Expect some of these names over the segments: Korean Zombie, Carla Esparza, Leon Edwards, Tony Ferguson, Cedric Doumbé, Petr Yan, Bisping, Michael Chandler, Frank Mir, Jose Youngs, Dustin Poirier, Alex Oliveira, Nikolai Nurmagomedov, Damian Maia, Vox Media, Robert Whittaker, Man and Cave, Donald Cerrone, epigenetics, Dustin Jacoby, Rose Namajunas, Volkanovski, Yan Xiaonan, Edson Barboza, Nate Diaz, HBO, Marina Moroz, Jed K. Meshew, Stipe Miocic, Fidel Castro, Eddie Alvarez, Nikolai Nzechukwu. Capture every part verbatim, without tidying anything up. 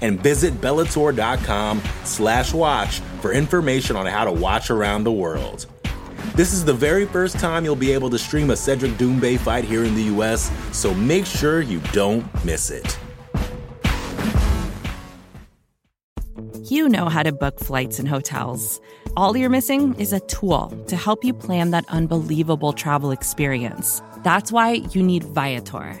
And visit Bellator.com slash watch for information on how to watch around the world. This is the very first time you'll be able to stream a Cedric Doumbé fight here in the U S, so make sure you don't miss it. You know how to book flights and hotels. All you're missing is a tool to help you plan that unbelievable travel experience. That's why you need Viator.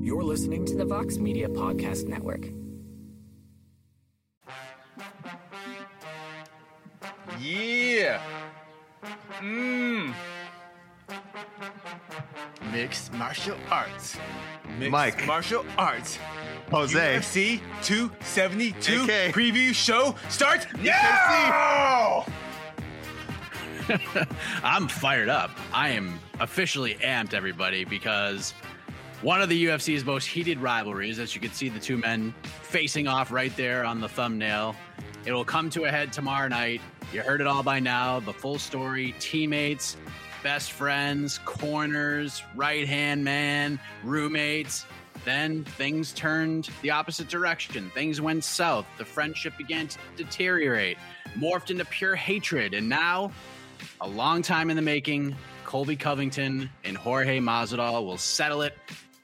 You're listening to the Vox Media Podcast Network. Yeah. Mmm. Mixed martial arts. Mixed Mike. Martial arts. Jose. U F C two seventy-two A K. Preview show starts now! I'm fired up. I am officially amped, everybody, because one of the U F C's most heated rivalries, as you can see the two men facing off right there on the thumbnail, it will come to a head tomorrow night. You heard it all by now. The full story, teammates, best friends, corners, right-hand man, roommates. Then things turned the opposite direction. Things went south. The friendship began to deteriorate, morphed into pure hatred. And now, a long time in the making, Colby Covington and Jorge Masvidal will settle it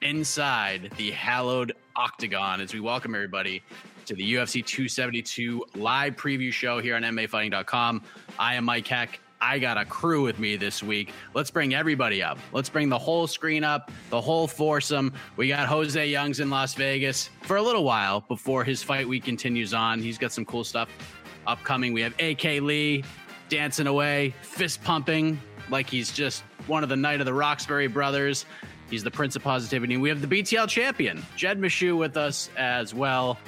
inside the hallowed octagon as we welcome everybody to the U F C two seventy-two live preview show here on M M A Fighting dot com. I am Mike Heck. I got a crew with me this week. Let's bring everybody up. Let's bring the whole screen up, the whole foursome. We got Jose Youngs in Las Vegas for a little while before his fight week continues on. He's got some cool stuff upcoming. We have A K Lee dancing away, fist pumping like he's just one of the Knight of the Roxbury Brothers. He's the Prince of Positivity. We have the B T L champion, Jed Meshew, with us as well.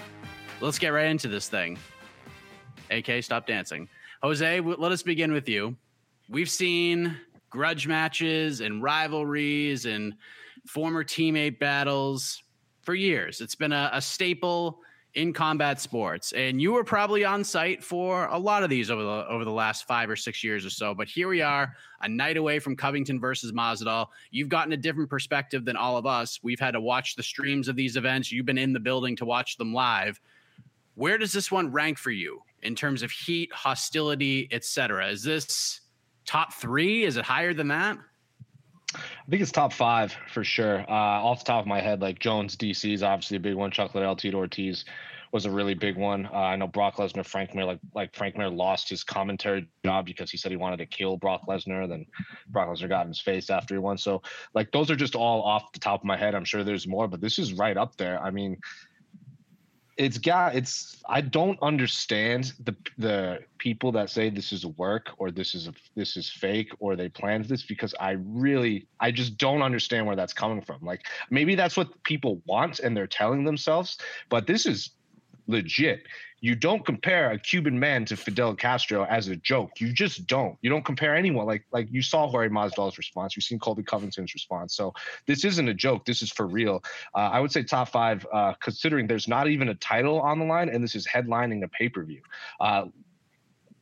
Let's get right into this thing. A K, stop dancing. Jose, w- let us begin with you. We've seen grudge matches and rivalries and former teammate battles for years. It's been a, a staple in combat sports, and you were probably on site for a lot of these over the over the last five or six years or so, but here we are a night away from Covington versus Masvidal. You've gotten a different perspective than all of us. We've had to watch the streams of these events. You've been in the building to watch them live. Where does this one rank for you in terms of heat, hostility, et cetera? Is this top three? Is it higher than that? I think it's top five for sure. Uh, off the top of my head, like Jones, D C is obviously a big one. Chuck Liddell, Tito Ortiz was a really big one. Uh, I know Brock Lesnar, Frank Mir, like like Frank Mir lost his commentary job because he said he wanted to kill Brock Lesnar. Then Brock Lesnar got in his face after he won. So like those are just all off the top of my head. I'm sure there's more, but this is right up there. I mean, it's got it's. I don't understand the the people that say this is work or this is a, this is fake or they planned this, because I really I just don't understand where that's coming from. Like maybe that's what people want and they're telling themselves, but this is legit. You don't compare a Cuban man to Fidel Castro as a joke. You just don't. You don't compare anyone. Like like you saw Jorge Masvidal's response. You've seen Colby Covington's response. So this isn't a joke. This is for real. Uh, I would say top five, uh, considering there's not even a title on the line, and this is headlining a pay-per-view. Uh,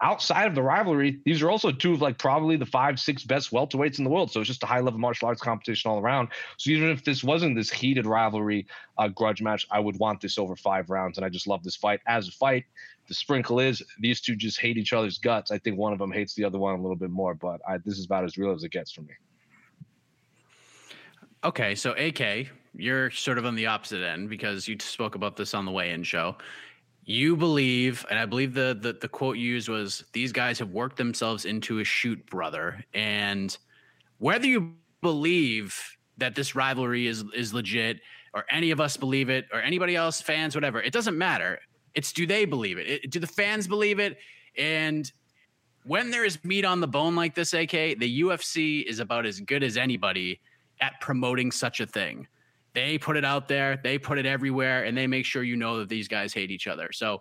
outside of the rivalry, these are also two of like probably the five, six best welterweights in the world. So it's just a high-level martial arts competition all around. So even if this wasn't this heated rivalry, a grudge match, I would want this over five rounds, and I just love this fight as a fight. The sprinkle is these two just hate each other's guts. I think one of them hates the other one a little bit more, but I, this is about as real as it gets for me. Okay, so A K, you're sort of on the opposite end because you spoke about this on the weigh-in show. you believe, and I believe the, the the quote you used was, these guys have worked themselves into a shoot, brother. And whether you believe that this rivalry is is legit, or any of us believe it, or anybody else, fans, whatever, it doesn't matter. It's, do they believe it? it do the fans believe it? And when there is meat on the bone like this, A K, the U F C is about as good as anybody at promoting such a thing. They put it out there, they put it everywhere, and they make sure you know that these guys hate each other. So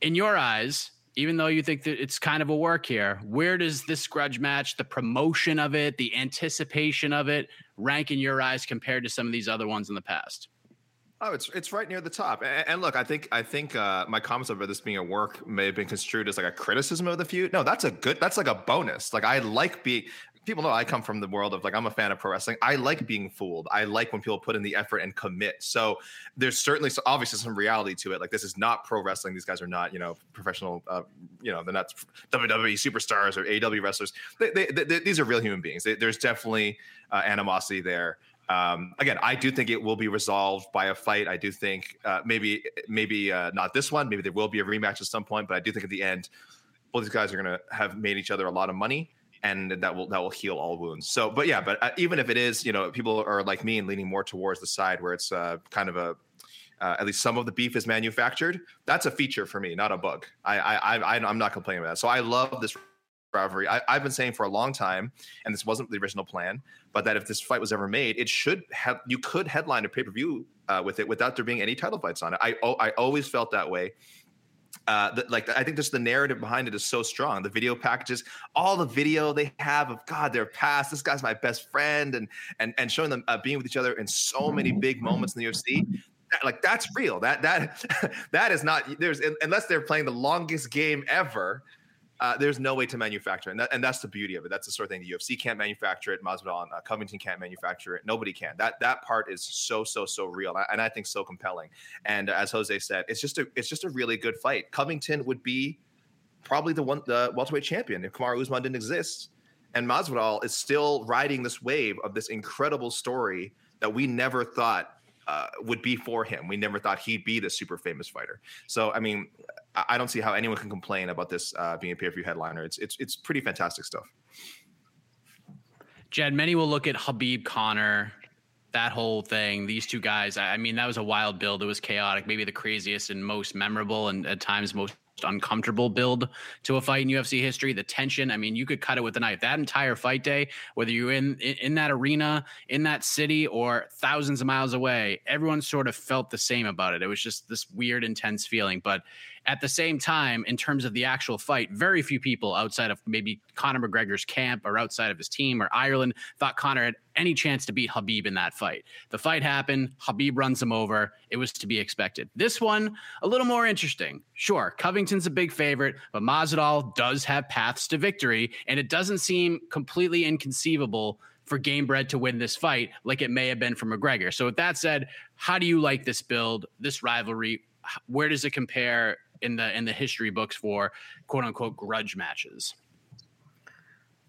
in your eyes, even though you think that it's kind of a work here, where does this grudge match, the promotion of it, the anticipation of it, rank in your eyes compared to some of these other ones in the past? Oh, it's it's right near the top. And, and look, I think I think uh, my comments about this being a work may have been construed as like a criticism of the feud. No, that's a good, that's like a bonus. Like, I like being, people know I come from the world of like, I'm a fan of pro wrestling. I like being fooled. I like when people put in the effort and commit. So there's certainly, so obviously some reality to it. Like, this is not pro wrestling. These guys are not, you know, professional, uh, you know, they're not W W E superstars or A E W wrestlers. They, they, they, they, these are real human beings. They, there's definitely uh, animosity there. Um, again, I do think it will be resolved by a fight. I do think uh, maybe maybe uh, not this one. Maybe there will be a rematch at some point. But I do think at the end, both these guys are going to have made each other a lot of money, and that will that will heal all wounds. So, but yeah, but uh, even if it is, you know, people are like me and leaning more towards the side where it's uh, kind of a uh, at least some of the beef is manufactured. That's a feature for me, not a bug. I I, I I'm not complaining about that. So I love this rivalry. I, I've been saying for a long time, and this wasn't the original plan, but that if this fight was ever made, it should have, you could headline a pay-per-view uh, with it without there being any title fights on it. I oh, I always felt that way. Uh, the, like, I think just the narrative behind it is so strong. The video packages, all the video they have of, God, their past, this guy's my best friend, and and and showing them uh, being with each other in so many big moments in the U F C. That, like, that's real. That that that is not, there's, unless they're playing the longest game ever. Uh, there's no way to manufacture it. And, that, and that's the beauty of it. That's the sort of thing the U F C can't manufacture it. Masvidal and uh, Covington can't manufacture it. Nobody can. That that part is so, so, so real. And I, and I think so compelling. And uh, as Jose said, it's just a it's just a really good fight. Covington would be probably the one, the welterweight champion if Kamaru Usman didn't exist. And Masvidal is still riding this wave of this incredible story that we never thought Uh, would be for him. We never thought he'd be the super famous fighter. So, I mean, I don't see how anyone can complain about this uh, being a pay-per-view headliner. It's it's it's pretty fantastic stuff. Jed, many will look at Khabib, Conor, that whole thing. These two guys, I mean, that was a wild build. It was chaotic, maybe the craziest and most memorable and at times most uncomfortable build to a fight in U F C history. The tension, I mean, you could cut it with a knife. That entire fight day, whether you're in, in in that arena, in that city, or thousands of miles away, everyone sort of felt the same about it. It was just this weird, intense feeling. But at the same time, in terms of the actual fight, very few people outside of maybe Conor McGregor's camp or outside of his team or Ireland thought Conor had any chance to beat Khabib in that fight. The fight happened. Khabib runs him over. It was to be expected. This one, a little more interesting. Sure, Covington's a big favorite, but Masvidal does have paths to victory, and it doesn't seem completely inconceivable for Gamebred to win this fight like it may have been for McGregor. So with that said, how do you like this build, this rivalry? Where does it compare in the in the history books for quote unquote grudge matches?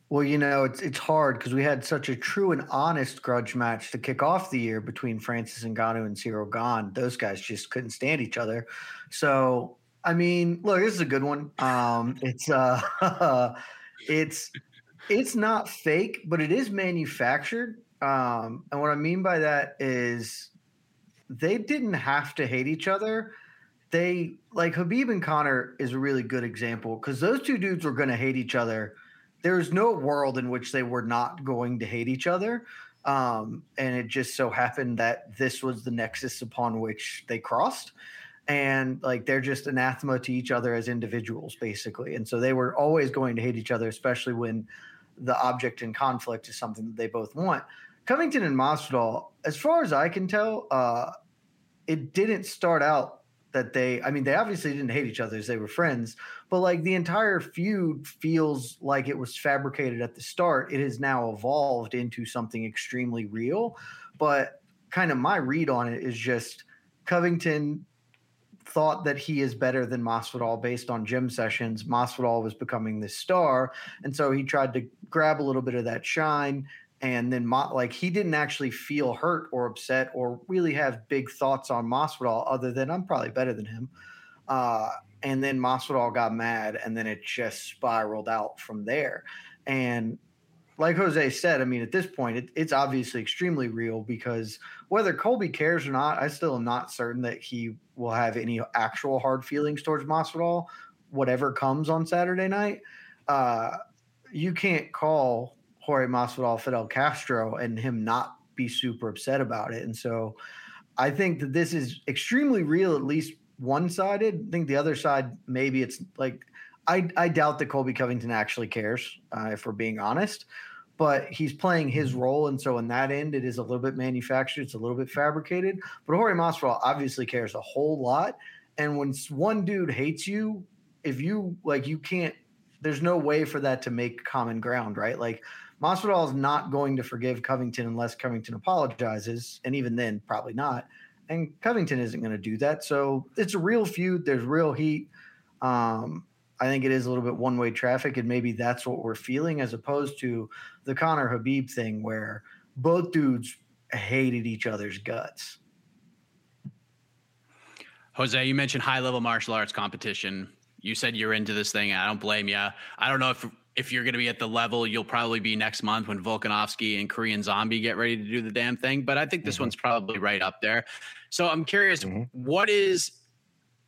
Well, you know, it's it's hard because we had such a true and honest grudge match to kick off the year between Francis Ngannou and Ciryl Gane. Those guys just couldn't stand each other. So, I mean, look, this is a good one. Um, it's uh, it's it's not fake, but it is manufactured. Um, and what I mean by that is they didn't have to hate each other. They, like, Khabib and Conor is a really good example because those two dudes were going to hate each other. There's no world in which they were not going to hate each other. Um, and it just so happened that this was the nexus upon which they crossed. And, like, they're just anathema to each other as individuals, basically. And so they were always going to hate each other, especially when the object in conflict is something that they both want. Covington and Masvidal, as far as I can tell, uh, it didn't start out that they, I mean, they obviously didn't hate each other as they were friends, but like the entire feud feels like it was fabricated at the start. It has now evolved into something extremely real, but kind of my read on it is just Covington thought that he is better than Masvidal based on gym sessions. Masvidal was becoming this star. And so he tried to grab a little bit of that shine. And then, like, he didn't actually feel hurt or upset or really have big thoughts on Masvidal other than I'm probably better than him. Uh, and then Masvidal got mad, and then it just spiraled out from there. And like Jose said, I mean, at this point, it, it's obviously extremely real, because whether Colby cares or not, I still am not certain that he will have any actual hard feelings towards Masvidal, whatever comes on Saturday night. Uh, you can't call Jorge Masvidal Fidel Castro and him not be super upset about it. And so I think that this is extremely real, at least one-sided. I think the other side, maybe it's like – I, I doubt that Colby Covington actually cares, uh, if we're being honest, but he's playing his role. And so in that end, it is a little bit manufactured. It's a little bit fabricated, but Jorge Masvidal obviously cares a whole lot. And when one dude hates you, if you like, you can't, there's no way for that to make common ground, right? Like Masvidal is not going to forgive Covington unless Covington apologizes. And even then, probably not. And Covington isn't going to do that. So it's a real feud. There's real heat. Um, I think it is a little bit one-way traffic, and maybe that's what we're feeling, as opposed to the Conor Khabib thing where both dudes hated each other's guts. Jose, you mentioned high-level martial arts competition. You said you're into this thing. I don't blame you. I don't know if if you're going to be at the level you'll probably be next month when Volkanovski and Korean Zombie get ready to do the damn thing, but I think this mm-hmm. one's probably right up there. So I'm curious, mm-hmm. what is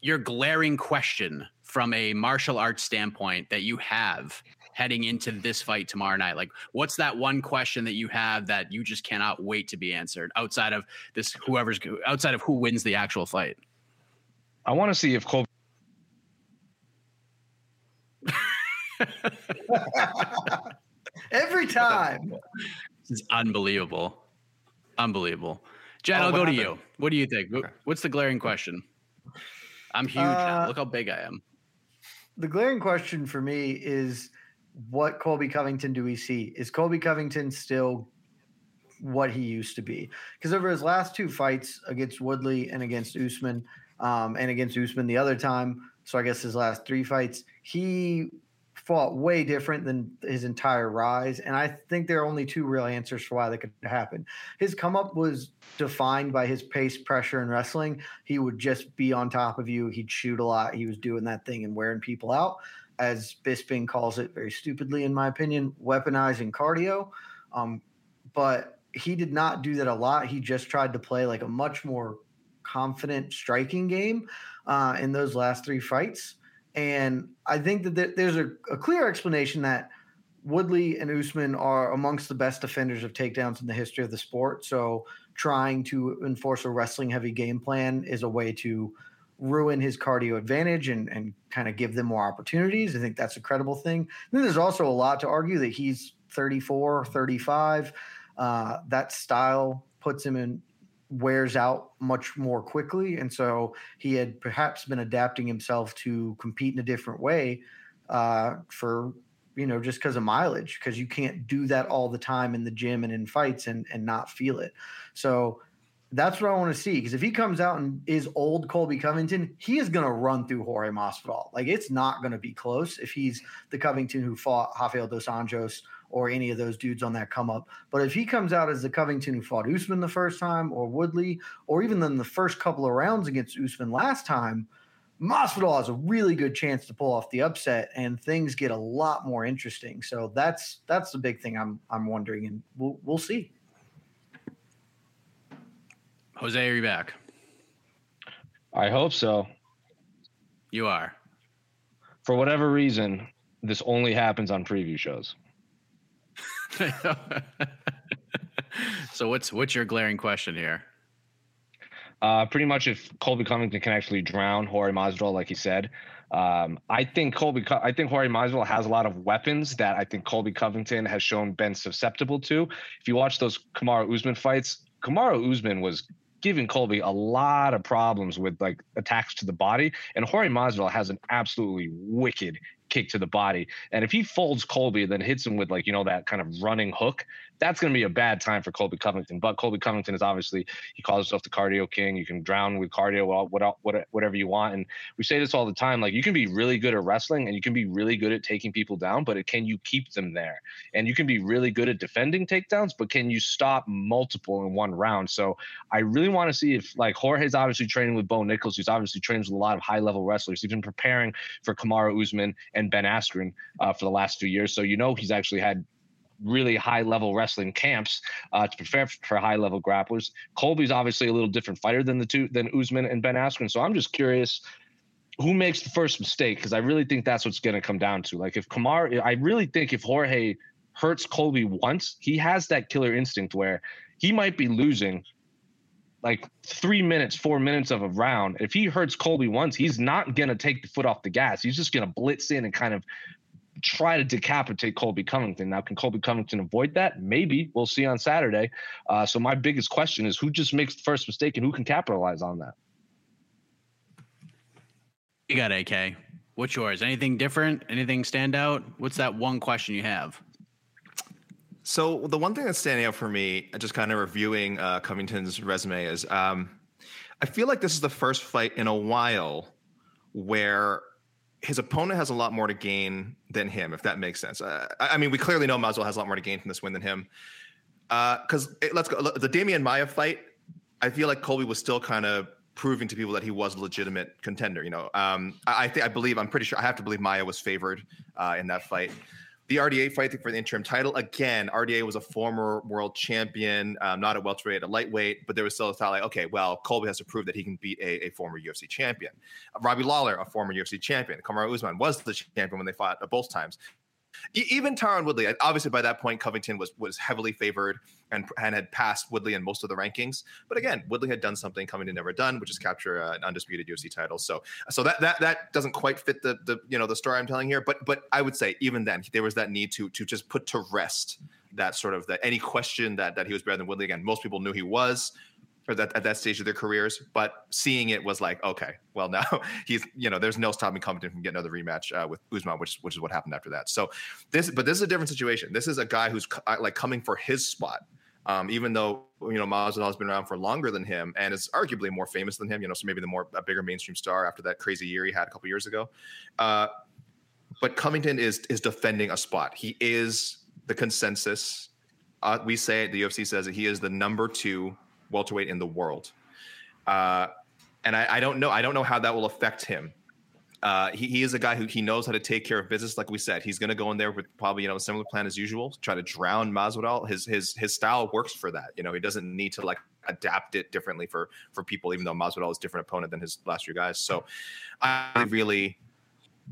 your glaring question from a martial arts standpoint that you have heading into this fight tomorrow night? Like, what's that one question that you have that you just cannot wait to be answered outside of this, whoever's outside of who wins the actual fight? I want to see if Colby. Every time. It's unbelievable. Unbelievable. Jed, oh, I'll go happened? to you. What do you think? Okay. What's the glaring question? I'm huge uh, now. Look how big I am. The glaring question for me is, what Colby Covington do we see? Is Colby Covington still what he used to be? Because over his last two fights against Woodley and against Usman, um, and against Usman the other time, so I guess his last three fights, he fought way different than his entire rise. And I think there are only two real answers for why that could happen. His come up was defined by his pace, pressure, and wrestling. He would just be on top of you. He'd shoot a lot. He was doing that thing and wearing people out, as Bisping calls it very stupidly, in my opinion, weaponizing cardio. Um, but he did not do that a lot. He just tried to play like a much more confident striking game uh, in those last three fights. And I think that there's a, a clear explanation that Woodley and Usman are amongst the best defenders of takedowns in the history of the sport. So trying to enforce a wrestling-heavy game plan is a way to ruin his cardio advantage and, and kind of give them more opportunities. I think that's a credible thing. And then there's also a lot to argue that he's thirty-four, thirty-five. Uh, that style puts him in – wears out much more quickly. And so he had perhaps been adapting himself to compete in a different way uh, for, you know, just because of mileage, because you can't do that all the time in the gym and in fights and, and not feel it. So that's what I want to see. Because if he comes out and is old Colby Covington, he is going to run through Jorge Masvidal. Like, it's not going to be close if he's the Covington who fought Rafael dos Anjos or any of those dudes on that come up. But if he comes out as the Covington who fought Usman the first time, or Woodley, or even in the first couple of rounds against Usman last time, Masvidal has a really good chance to pull off the upset, and things get a lot more interesting. So that's that's the big thing I'm I'm wondering, and we'll we'll see. Jose, are you back? I hope so. You are. For whatever reason, this only happens on preview shows. So what's what's your glaring question here? Uh, pretty much if Colby Covington can actually drown Jorge Masvidal, like he said. Um, I think Colby, I think Jorge Masvidal has a lot of weapons that I think Colby Covington has shown been susceptible to. If you watch those Kamaru Usman fights, Kamaru Usman was giving Colby a lot of problems with like attacks to the body, and Jorge Masvidal has an absolutely wicked kick to the body. And if he folds Colby and then hits him with, like, you know, that kind of running hook, that's going to be a bad time for Colby Covington. But Colby Covington is obviously, he calls himself the cardio king. You can drown with cardio, whatever you want. And we say this all the time, like, you can be really good at wrestling and you can be really good at taking people down, but can you keep them there? And you can be really good at defending takedowns, but can you stop multiple in one round? So I really want to see if, like, Jorge's obviously training with Bo Nichols, who's obviously trains with a lot of high-level wrestlers. He's been preparing for Kamaru Usman and Ben Askren uh, for the last few years. So, you know, he's actually had really high-level wrestling camps uh, to prepare for high-level grapplers. Colby's obviously a little different fighter than the two than Usman and Ben Askren. So I'm just curious who makes the first mistake, because I really think that's what's going to come down to. Like, if Kamaru, I really think if Jorge hurts Colby once, he has that killer instinct where he might be losing like three minutes, four minutes of a round. If he hurts Colby once, he's not going to take the foot off the gas. He's just going to blitz in and kind of try to decapitate Colby Covington. Now, can Colby Covington avoid that? Maybe. We'll see on Saturday. Uh, so my biggest question is who just makes the first mistake and who can capitalize on that? You got A K. What's yours? Anything different? Anything stand out? What's that one question you have? So the one thing that's standing out for me, just kind of reviewing uh, Covington's resume, is um, I feel like this is the first fight in a while where his opponent has a lot more to gain than him, if that makes sense. Uh, I mean, we clearly know Masvidal has a lot more to gain from this win than him. Because uh, let's go, the Damian Maia fight, I feel like Colby was still kind of proving to people that he was a legitimate contender. You know, um, I think I believe I'm pretty sure I have to believe Maia was favored uh, in that fight. The R D A fight for the interim title, again, R D A was a former world champion, um, not at welterweight, at lightweight, but there was still a thought like, okay, well, Colby has to prove that he can beat a, a former U F C champion. Robbie Lawler, a former U F C champion. Kamaru Usman was the champion when they fought at both times. E- even Tyron Woodley, obviously by that point, Covington was was heavily favored and, and had passed Woodley in most of the rankings. But again, Woodley had done something Covington never done, which is capture uh, an undisputed U F C title. So so that that that doesn't quite fit the the you know the story I'm telling here. But but I would say even then there was that need to to just put to rest that sort of that any question that that he was better than Woodley. Again, most people knew he was. Or that, at that stage of their careers, but seeing it was like, okay, well now he's, you know, there's no stopping Covington from getting another rematch uh, with Usman, which which is what happened after that. So this, but this is a different situation. This is a guy who's co- like coming for his spot, um, even though you know Masvidal has been around for longer than him and is arguably more famous than him. You know, so maybe the more a bigger mainstream star after that crazy year he had a couple years ago. Uh, but Covington is is defending a spot. He is the consensus. Uh, we say it, the U F C says that he is the number two welterweight in the world, uh, and I, I don't know. I don't know how that will affect him. Uh, he, he is a guy who he knows how to take care of business. Like we said, he's going to go in there with probably, you know, a similar plan as usual. Try to drown Masvidal. His his his style works for that. You know, he doesn't need to like adapt it differently for for people. Even though Masvidal is a different opponent than his last few guys, so I really.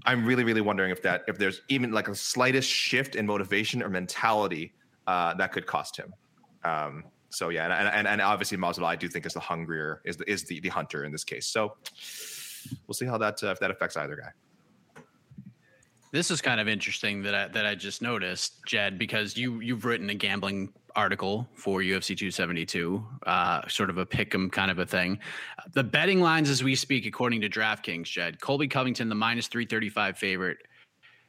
I'm really really wondering if that if there's even like a slightest shift in motivation or mentality uh, that could cost him. Um, So yeah, and and, and obviously Masvidal, I do think is the hungrier, is the is the, the hunter in this case. So we'll see how that uh, if that affects either guy. This is kind of interesting that I, that I just noticed, Jed, because you you've written a gambling article for U F C two seventy-two, uh, sort of a pick'em kind of a thing. The betting lines as we speak, according to DraftKings, Jed, Colby Covington the minus three thirty five favorite,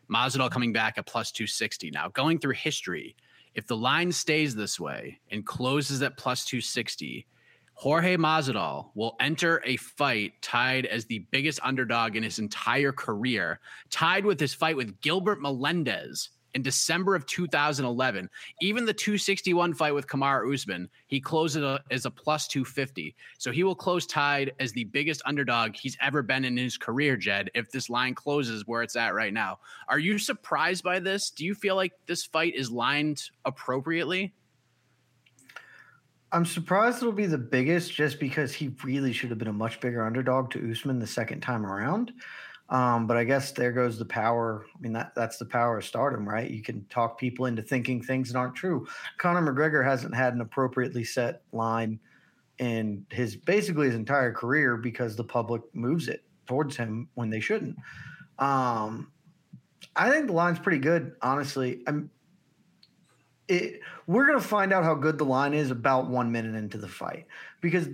Masvidal coming back at plus two sixty. Now going through history. If the line stays this way and closes at plus two sixty, Jorge Masvidal will enter a fight tied as the biggest underdog in his entire career, tied with his fight with Gilbert Melendez in December of two thousand eleven. Even the two sixty-one fight with Kamaru Usman, he closed it as a plus two fifty. So he will close tied as the biggest underdog he's ever been in his career, Jed, if this line closes where it's at right now. Are you surprised by this? Do you feel like this fight is lined appropriately? I'm surprised it'll be the biggest just because he really should have been a much bigger underdog to Usman the second time around. Um, but I guess there goes the power. I mean, that that's the power of stardom, right? You can talk people into thinking things that aren't true. Conor McGregor hasn't had an appropriately set line in his basically his entire career because the public moves it towards him when they shouldn't. Um, I think the line's pretty good, honestly. I'm, it, we're going to find out how good the line is about one minute into the fight because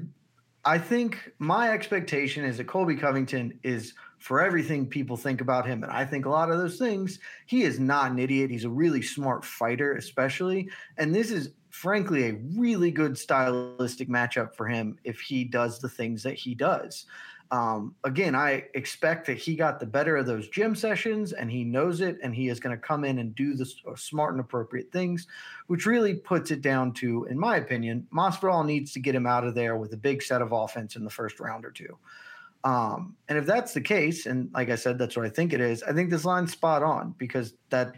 I think my expectation is that Colby Covington is – for everything people think about him, and I think a lot of those things, he is not an idiot. He's a really smart fighter, especially. And this is, frankly, a really good stylistic matchup for him if he does the things that he does. Um, again, I expect that he got the better of those gym sessions, and he knows it, and he is going to come in and do the smart and appropriate things, which really puts it down to, in my opinion, Masvidal needs to get him out of there with a big set of offense in the first round or two. Um, and if that's the case, and like I said, that's what I think it is, I think this line's spot on because that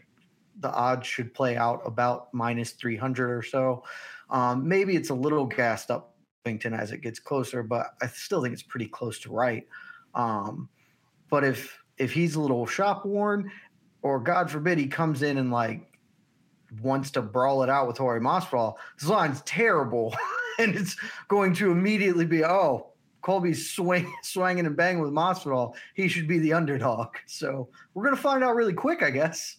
the odds should play out about minus three hundred or so. Um, maybe it's a little gassed up as it gets closer, but I still think it's pretty close to right. Um, but if if he's a little shop-worn, or God forbid he comes in and like wants to brawl it out with Jorge Masvidal, this line's terrible, and it's going to immediately be, oh, Colby's swing, swinging and banging with Masvidal. He should be the underdog. So we're going to find out really quick, I guess.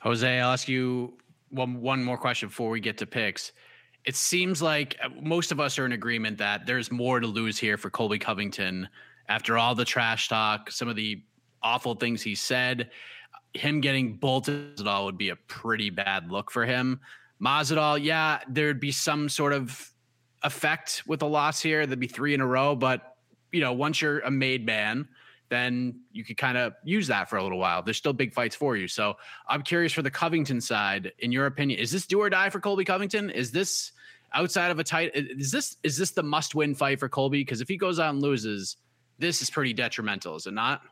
Jose, I'll ask you one, one more question before we get to picks. It seems like most of us are in agreement that there's more to lose here for Colby Covington. After all the trash talk, some of the awful things he said, him getting bolted at all would be a pretty bad look for him. Masvidal, yeah, there'd be some sort of effect with a loss here. There'd be three in a row. But, you know, once you're a made man, then you could kind of use that for a little while. There's still big fights for you. So I'm curious for the Covington side, in your opinion, is this do or die for Colby Covington? Is this outside of a tight, is this, is this the must win fight for Colby? Cause if he goes out and loses, this is pretty detrimental. Is it not?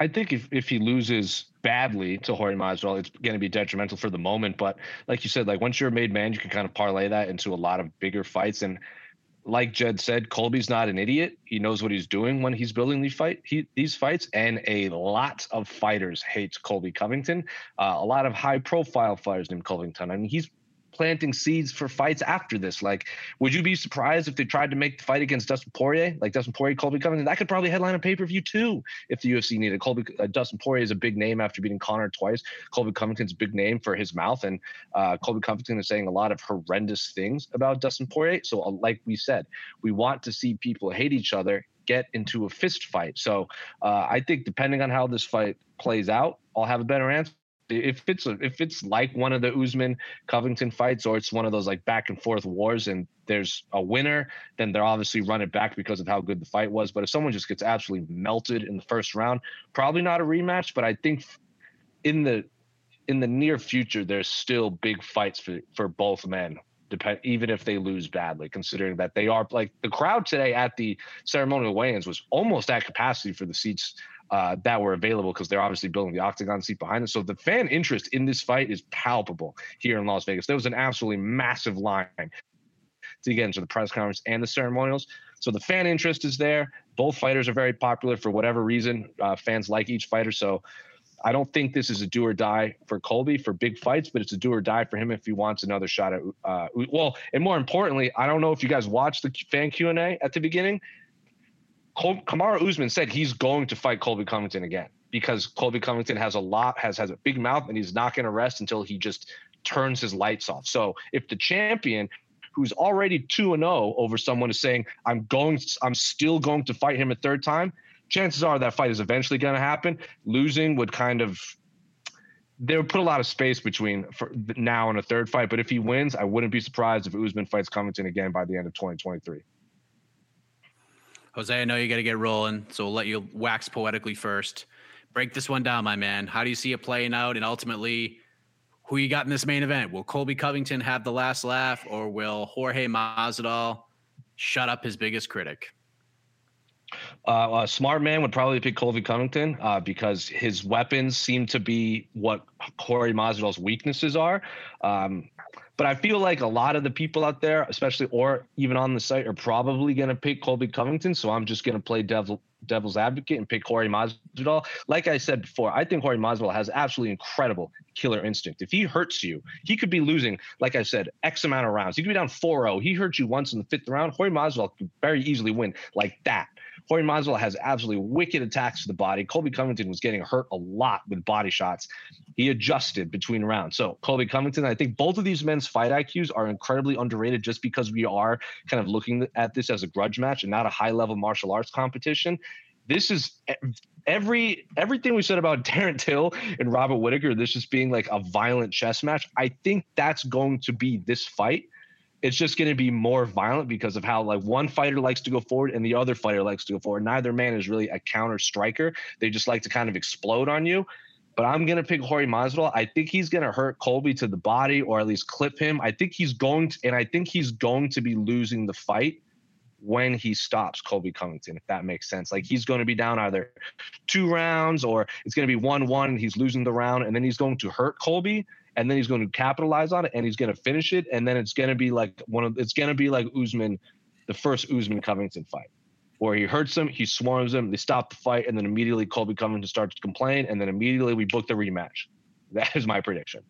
I think if, if he loses badly to Jorge Masvidal, it's going to be detrimental for the moment. But like you said, like once you're a made man, you can kind of parlay that into a lot of bigger fights. And like Jed said, Colby's not an idiot. He knows what he's doing when he's building these, fight, he, these fights, and a lot of fighters hate Colby Covington. Uh, a lot of high-profile fighters named Covington. I mean, he's planting seeds for fights after this. Like, would you be surprised if they tried to make the fight against Dustin Poirier? Like, Dustin Poirier, Colby Covington? That could probably headline a pay-per-view, too, if the U F C needed. Colby, uh, Dustin Poirier is a big name after beating Conor twice. Colby Covington's a big name for his mouth, and uh, Colby Covington is saying a lot of horrendous things about Dustin Poirier. So, uh, like we said, we want to see people hate each other, get into a fist fight. So, uh, I think depending on how this fight plays out, I'll have a better answer. If it's a, if it's like one of the Usman Covington fights, or it's one of those like back and forth wars and there's a winner, then they're obviously run it back because of how good the fight was. But if someone just gets absolutely melted in the first round, probably not a rematch. But I think in the in the near future, there's still big fights for, for both men, depend, even if they lose badly, considering that they are like the crowd today at the ceremonial weigh-ins was almost at capacity for the seats Uh, that were available because they're obviously building the octagon seat behind us. So the fan interest in this fight is palpable here in Las Vegas. There was an absolutely massive line to get into the press conference and the ceremonials. So the fan interest is there. Both fighters are very popular for whatever reason. Uh, fans like each fighter. So I don't think this is a do or die for Colby for big fights, but it's a do or die for him if he wants another shot at uh, – well, and more importantly, I don't know if you guys watched the fan Q and A at the beginning. Col- Kamaru Usman said he's going to fight Colby Covington again because Colby Covington has a lot, has, has a big mouth, and he's not going to rest until he just turns his lights off. So if the champion who's already two and oh over someone is saying, I'm going, I'm still going to fight him a third time, chances are that fight is eventually going to happen. Losing would kind of, they would put a lot of space between for now and a third fight. But if he wins, I wouldn't be surprised if Usman fights Covington again by the end of twenty twenty-three. Jose, I know you got to get rolling, so we'll let you wax poetically first. Break this one down, my man. How do you see it playing out, and ultimately, who you got in this main event? Will Colby Covington have the last laugh, or will Jorge Masvidal shut up his biggest critic? Uh, a smart man would probably pick Colby Covington uh, because his weapons seem to be what Jorge Masvidal's weaknesses are. Um, But I feel like a lot of the people out there, especially or even on the site, are probably going to pick Colby Covington. So I'm just going to play devil, devil's advocate and pick Jorge Masvidal. Like I said before, I think Jorge Masvidal has absolutely incredible killer instinct. If he hurts you, he could be losing, like I said, X amount of rounds. He could be down four oh. He hurts you once in the fifth round. Jorge Masvidal could very easily win like that. Jorge Masvidal has absolutely wicked attacks to the body. Colby Covington was getting hurt a lot with body shots. He adjusted between rounds. So Colby Covington, I think both of these men's fight I Qs are incredibly underrated just because we are kind of looking at this as a grudge match and not a high-level martial arts competition. This is every everything we said about Darren Till and Robert Whittaker, this just being like a violent chess match. I think that's going to be this fight. It's just going to be more violent because of how like one fighter likes to go forward and the other fighter likes to go forward. Neither man is really a counter striker. They just like to kind of explode on you. But I'm going to pick Jorge Masvidal. I think he's going to hurt Colby to the body or at least clip him. I think he's going to, and I think he's going to be losing the fight when he stops Colby Covington, if that makes sense. Like he's going to be down either two rounds or it's going to be one one and he's losing the round, and then he's going to hurt Colby, and then he's going to capitalize on it and he's going to finish it. And then it's going to be like one of, it's going to be like Usman, the first Usman Covington fight, where he hurts him, he swarms him, they stop the fight, and then immediately Colby Covington starts to complain, and then immediately we book the rematch. That is my prediction.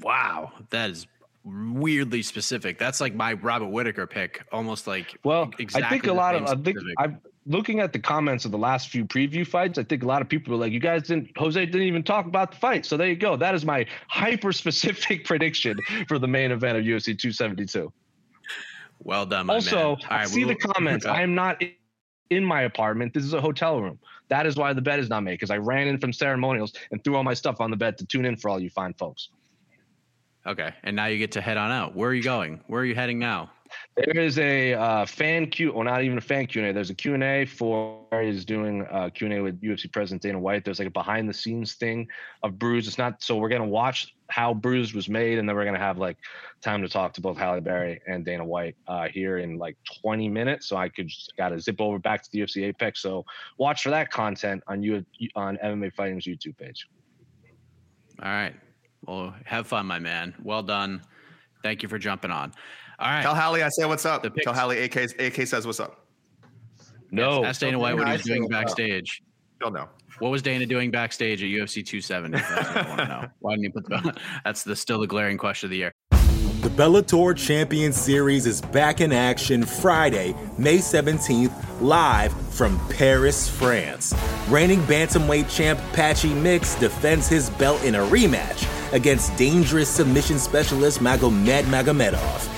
Wow, that is weirdly specific. That's like my Robert Whittaker pick, almost like well, exactly. I think a lot of I think specific. I'm looking at the comments of the last few preview fights. I think a lot of people were like, "You guys didn't. Jose didn't even talk about the fight." So there you go. That is my hyper specific prediction for the main event of U F C two seventy-two. Well done, my also, man. Right, see we'll, the comments. I am not in my apartment. This is a hotel room. That is why the bed is not made, because I ran in from ceremonials and threw all my stuff on the bed to tune in for all you fine folks. Okay, and now you get to head on out. Where are you going? Where are you heading now? There is a uh, fan Q, or not even a fan Q and A. There's a Q and A for is doing uh, Q and A with U F C President Dana White. There's like a behind the scenes thing of Bruise. It's not so we're gonna watch how Bruise was made, and then we're gonna have like time to talk to both Halle Berry and Dana White uh, here in like twenty minutes. So I could just gotta zip over back to the U F C Apex. So watch for that content on you on M M A Fighting's YouTube page. All right. Well, have fun, my man. Well done. Thank you for jumping on. All right. Tell Hallie I say what's up. Tell Hallie A K, A K says what's up. No. Yes, ask Dana White what he was doing backstage. You'll know. What was Dana doing backstage at U F C two seventy? That's what I want to know. Why didn't you put the bell? That's the, still the glaring question of the year. The Bellator Champions Series is back in action Friday, May seventeenth, live from Paris, France. Reigning bantamweight champ Patchy Mix defends his belt in a rematch against dangerous submission specialist Magomed Magomedov.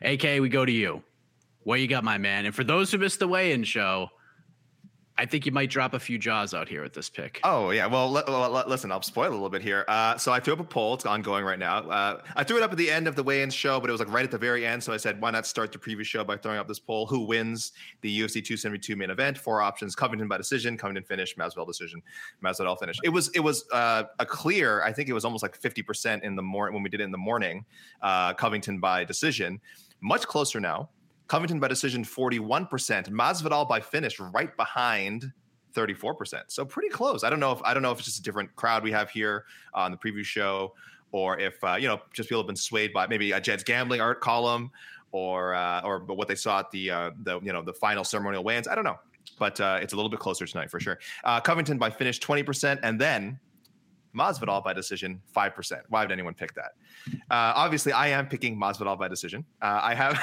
A K, we go to you. What you got, my man? And for those who missed the weigh-in show, I think you might drop a few jaws out here with this pick. Oh, yeah. Well, l- l- listen, I'll spoil a little bit here. Uh, so I threw up a poll. It's ongoing right now. Uh, I threw it up at the end of the weigh-in show, but it was like right at the very end. So I said, why not start the previous show by throwing up this poll? Who wins the U F C two seventy-two main event? Four options: Covington by decision, Covington finish, Masvidal decision, Masvidal finish. It was it was uh, a clear, I think it was almost like fifty percent in the morning when we did it in the morning, uh, Covington by decision. Much closer now. Covington by decision, forty-one percent. Masvidal by finish, right behind, thirty-four percent. So pretty close. I don't know if I don't know if it's just a different crowd we have here on the preview show, or if uh, you know, just people have been swayed by maybe a Jed's gambling art column, or uh, or but what they saw at the uh, the you know the final ceremonial weigh-ins. I don't know, but uh, it's a little bit closer tonight for sure. Uh, Covington by finish, twenty percent, and then Masvidal by decision, five percent. Why would anyone pick that? Uh, obviously, I am picking Masvidal by decision. Uh, I have...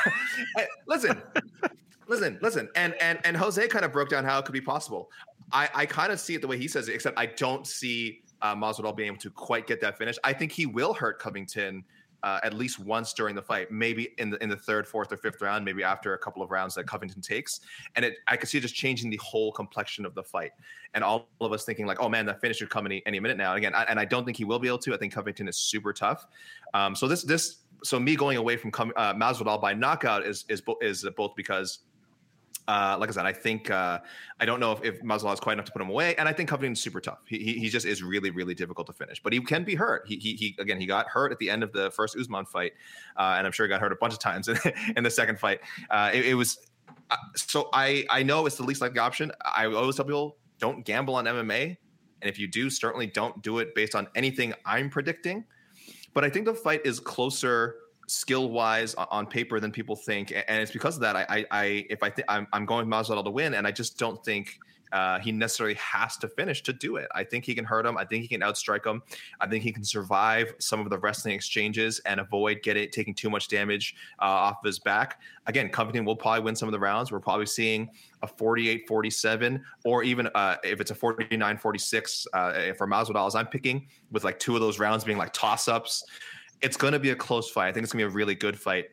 I, listen, listen, listen. And and and Jose kind of broke down how it could be possible. I, I kind of see it the way he says it, except I don't see uh, Masvidal being able to quite get that finish. I think he will hurt Covington uh, at least once during the fight, maybe in the in the third, fourth, or fifth round, maybe after a couple of rounds that Covington takes. And it, I could see it just changing the whole complexion of the fight. And all of us thinking like, oh man, that finish could come any, any minute now. And again, I, and I don't think he will be able to. I think Covington is super tough. Um, so this this so me going away from uh, Masvidal by knockout is is is both because, uh, like I said, I think uh, I don't know if, if Masvidal is quite enough to put him away, and I think Covington is super tough. He, he he just is really really difficult to finish, but he can be hurt. He he, he again he got hurt at the end of the first Usman fight, uh, and I'm sure he got hurt a bunch of times in, in the second fight. Uh, it, it was. so I, I know it's the least likely option. I always tell people, don't gamble on M M A. And if you do, certainly don't do it based on anything I'm predicting. But I think the fight is closer skill-wise on paper than people think. And it's because of that. I, I, I if I think I'm, I'm going with Masvidal to win, and I just don't think uh, he necessarily has to finish to do it. I think he can hurt him. I think he can outstrike him. I think he can survive some of the wrestling exchanges and avoid getting taking too much damage uh, off of his back. Again, Covington will probably win some of the rounds. We're probably seeing a forty-eight forty-seven, or even uh, if it's a forty-nine forty-six uh, for Masvidal, as I'm picking, with like two of those rounds being like toss-ups. It's going to be a close fight. I think it's going to be a really good fight.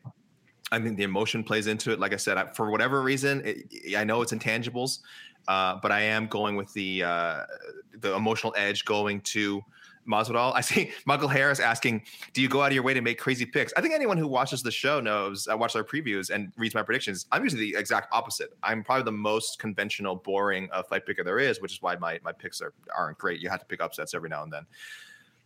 I think the emotion plays into it. Like I said, I, for whatever reason, it, I know it's intangibles, uh, but I am going with the uh, the emotional edge going to Masvidal. I see Michael Harris asking, do you go out of your way to make crazy picks? I think anyone who watches the show knows I watch our previews and reads my predictions. I'm usually the exact opposite. I'm probably the most conventional, boring uh, fight picker there is, which is why my, my picks are, aren't great. You have to pick upsets every now and then.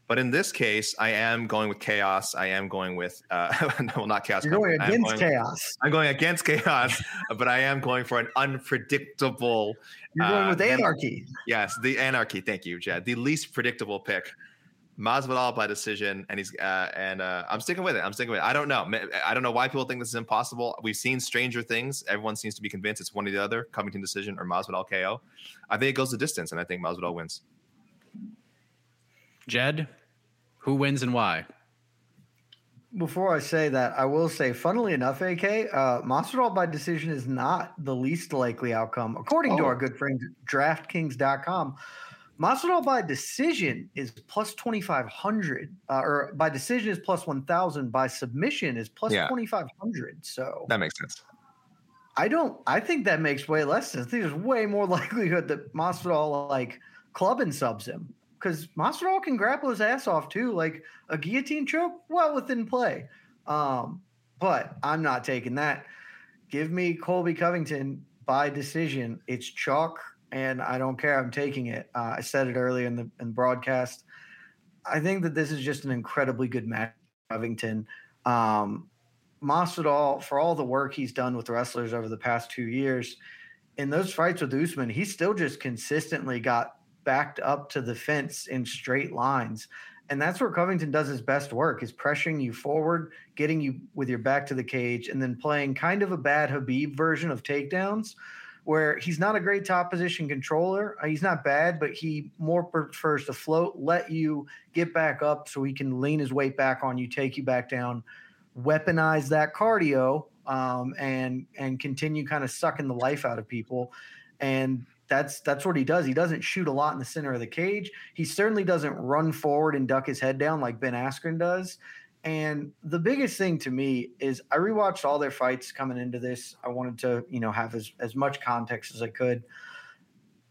But in this case, I am going with chaos. I am going with uh, – well, not chaos. You're going against I'm going, chaos. I'm going against chaos, but I am going for an unpredictable – You're going uh, with anarchy. And, yes, the anarchy. Thank you, Jed. The least predictable pick. Masvidal by decision, and he's uh, and uh, I'm sticking with it. I'm sticking with it. I don't know. I don't know why people think this is impossible. We've seen stranger things. Everyone seems to be convinced it's one or the other, Covington decision or Masvidal K O. I think it goes the distance, and I think Masvidal wins. Jed, who wins and why? Before I say that, I will say, funnily enough, A K, uh, Masvidal by decision is not the least likely outcome. According oh. to our good friend DraftKings dot com, Masvidal by decision is plus twenty-five hundred, uh, or by decision is plus one thousand, by submission is plus yeah. twenty-five hundred. So that makes sense. I don't, I think that makes way less sense. I think there's way more likelihood that Masvidal, like, club and subs him. Because Masvidal can grapple his ass off too, like a guillotine choke, well within play. Um, but I'm not taking that. Give me Colby Covington by decision. It's chalk, and I don't care. I'm taking it. Uh, I said it earlier in the in broadcast. I think that this is just an incredibly good match for Covington. Um, Masvidal, for all the work he's done with wrestlers over the past two years, in those fights with Usman, he still just consistently got backed up to the fence in straight lines. And that's where Covington does his best work, is pressuring you forward, getting you with your back to the cage, and then playing kind of a bad Khabib version of takedowns, where he's not a great top position controller. He's not bad, but he more prefers to float, let you get back up so he can lean his weight back on you, take you back down, weaponize that cardio, um, and and continue kind of sucking the life out of people. And That's that's what he does. He doesn't shoot a lot in the center of the cage. He certainly doesn't run forward and duck his head down like Ben Askren does. And the biggest thing to me is I rewatched all their fights coming into this. I wanted to, you know, have as, as much context as I could.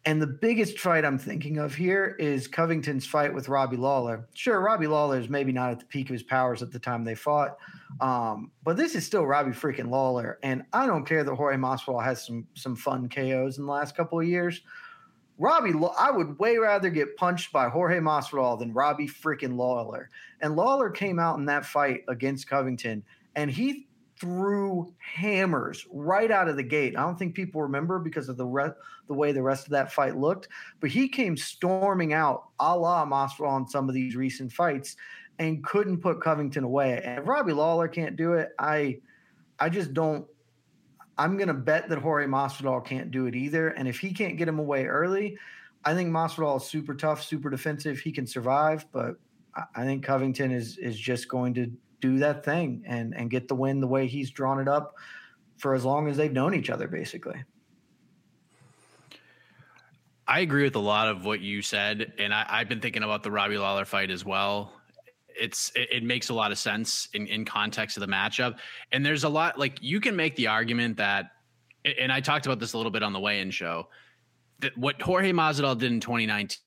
And the biggest fight I'm thinking of here is Covington's fight with Robbie Lawler. Sure, Robbie Lawler is maybe not at the peak of his powers at the time they fought, um, but this is still Robbie freaking Lawler. And I don't care that Jorge Masvidal has some some fun K Os in the last couple of years. Robbie, I would way rather get punched by Jorge Masvidal than Robbie freaking Lawler. And Lawler came out in that fight against Covington, and he threw hammers right out of the gate. I don't think people remember because of the re- the way the rest of that fight looked, but he came storming out a la Masvidal in some of these recent fights and couldn't put Covington away. And if Robbie Lawler can't do it, I I just don't – I'm going to bet that Jorge Masvidal can't do it either. And if he can't get him away early, I think Masvidal is super tough, super defensive. He can survive, but I think Covington is is just going to – do that thing and and get the win the way he's drawn it up for as long as they've known each other, basically. I agree with a lot of what you said, and I, I've been thinking about the Robbie Lawler fight as well. It's it, it makes a lot of sense in, in context of the matchup. And there's a lot, like, you can make the argument that, and I talked about this a little bit on the weigh-in show, that what Jorge Masvidal did in twenty nineteen,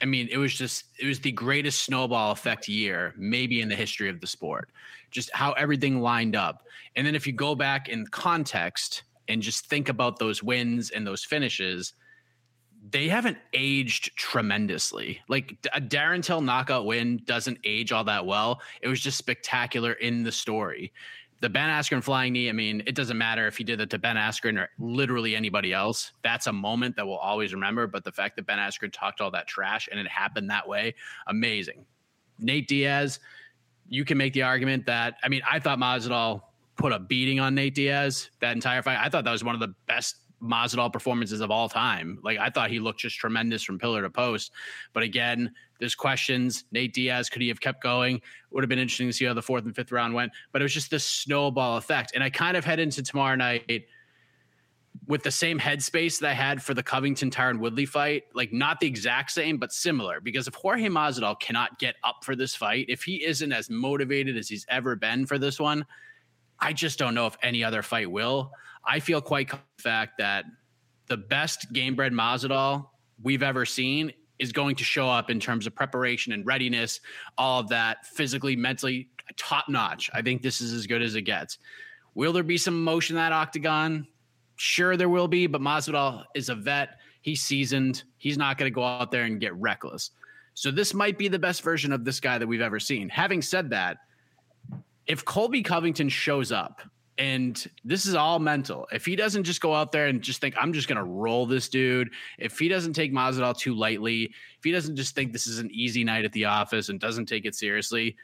I mean, it was just, it was the greatest snowball effect year, maybe in the history of the sport, just how everything lined up. And then if you go back in context and just think about those wins and those finishes, they haven't aged tremendously. Like a Darren Till knockout win doesn't age all that well. It was just spectacular in the story. the Ben Askren flying knee, I mean, it doesn't matter if he did it to Ben Askren or literally anybody else. That's a moment that we'll always remember. But the fact that Ben Askren talked all that trash and it happened that way, amazing. Nate Diaz, you can make the argument that, I mean, I thought Masvidal put a beating on Nate Diaz that entire fight. I thought that was one of the best Masvidal performances of all time. Like, I thought he looked just tremendous from pillar to post. But again, there's questions. Nate Diaz, could he have kept going? Would have been interesting to see how the fourth and fifth round went. But it was just this snowball effect. And I kind of head into tomorrow night with the same headspace that I had for the Covington Tyron Woodley fight. Like, not the exact same, but similar. Because if Jorge Masvidal cannot get up for this fight, if he isn't as motivated as he's ever been for this one, I just don't know if any other fight will. I feel quite confident in the fact that the best game-bred Masvidal we've ever seen is going to show up in terms of preparation and readiness, all of that, physically, mentally, top-notch. I think this is as good as it gets. Will there be some emotion in that octagon? Sure, there will be, but Masvidal is a vet. He's seasoned. He's not going to go out there and get reckless. So this might be the best version of this guy that we've ever seen. Having said that, if Colby Covington shows up, and this is all mental, if he doesn't just go out there and just think, I'm just going to roll this dude, if he doesn't take Masvidal too lightly, if he doesn't just think this is an easy night at the office and doesn't take it seriously,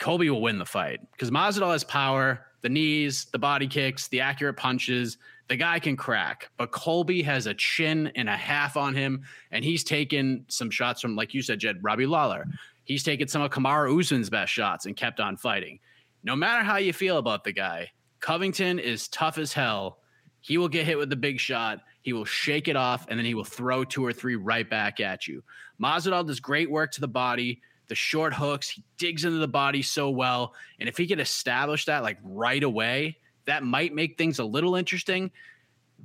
Colby will win the fight. Because Masvidal has power, the knees, the body kicks, the accurate punches. The guy can crack, but Colby has a chin and a half on him, and he's taken some shots from, like you said, Jed, Robbie Lawler. He's taken some of Kamaru Usman's best shots and kept on fighting. No matter how you feel about the guy, Covington is tough as hell. He will get hit with the big shot. He will shake it off, and then he will throw two or three right back at you. Masvidal does great work to the body, the short hooks. He digs into the body so well, and if he can establish that like right away, that might make things a little interesting.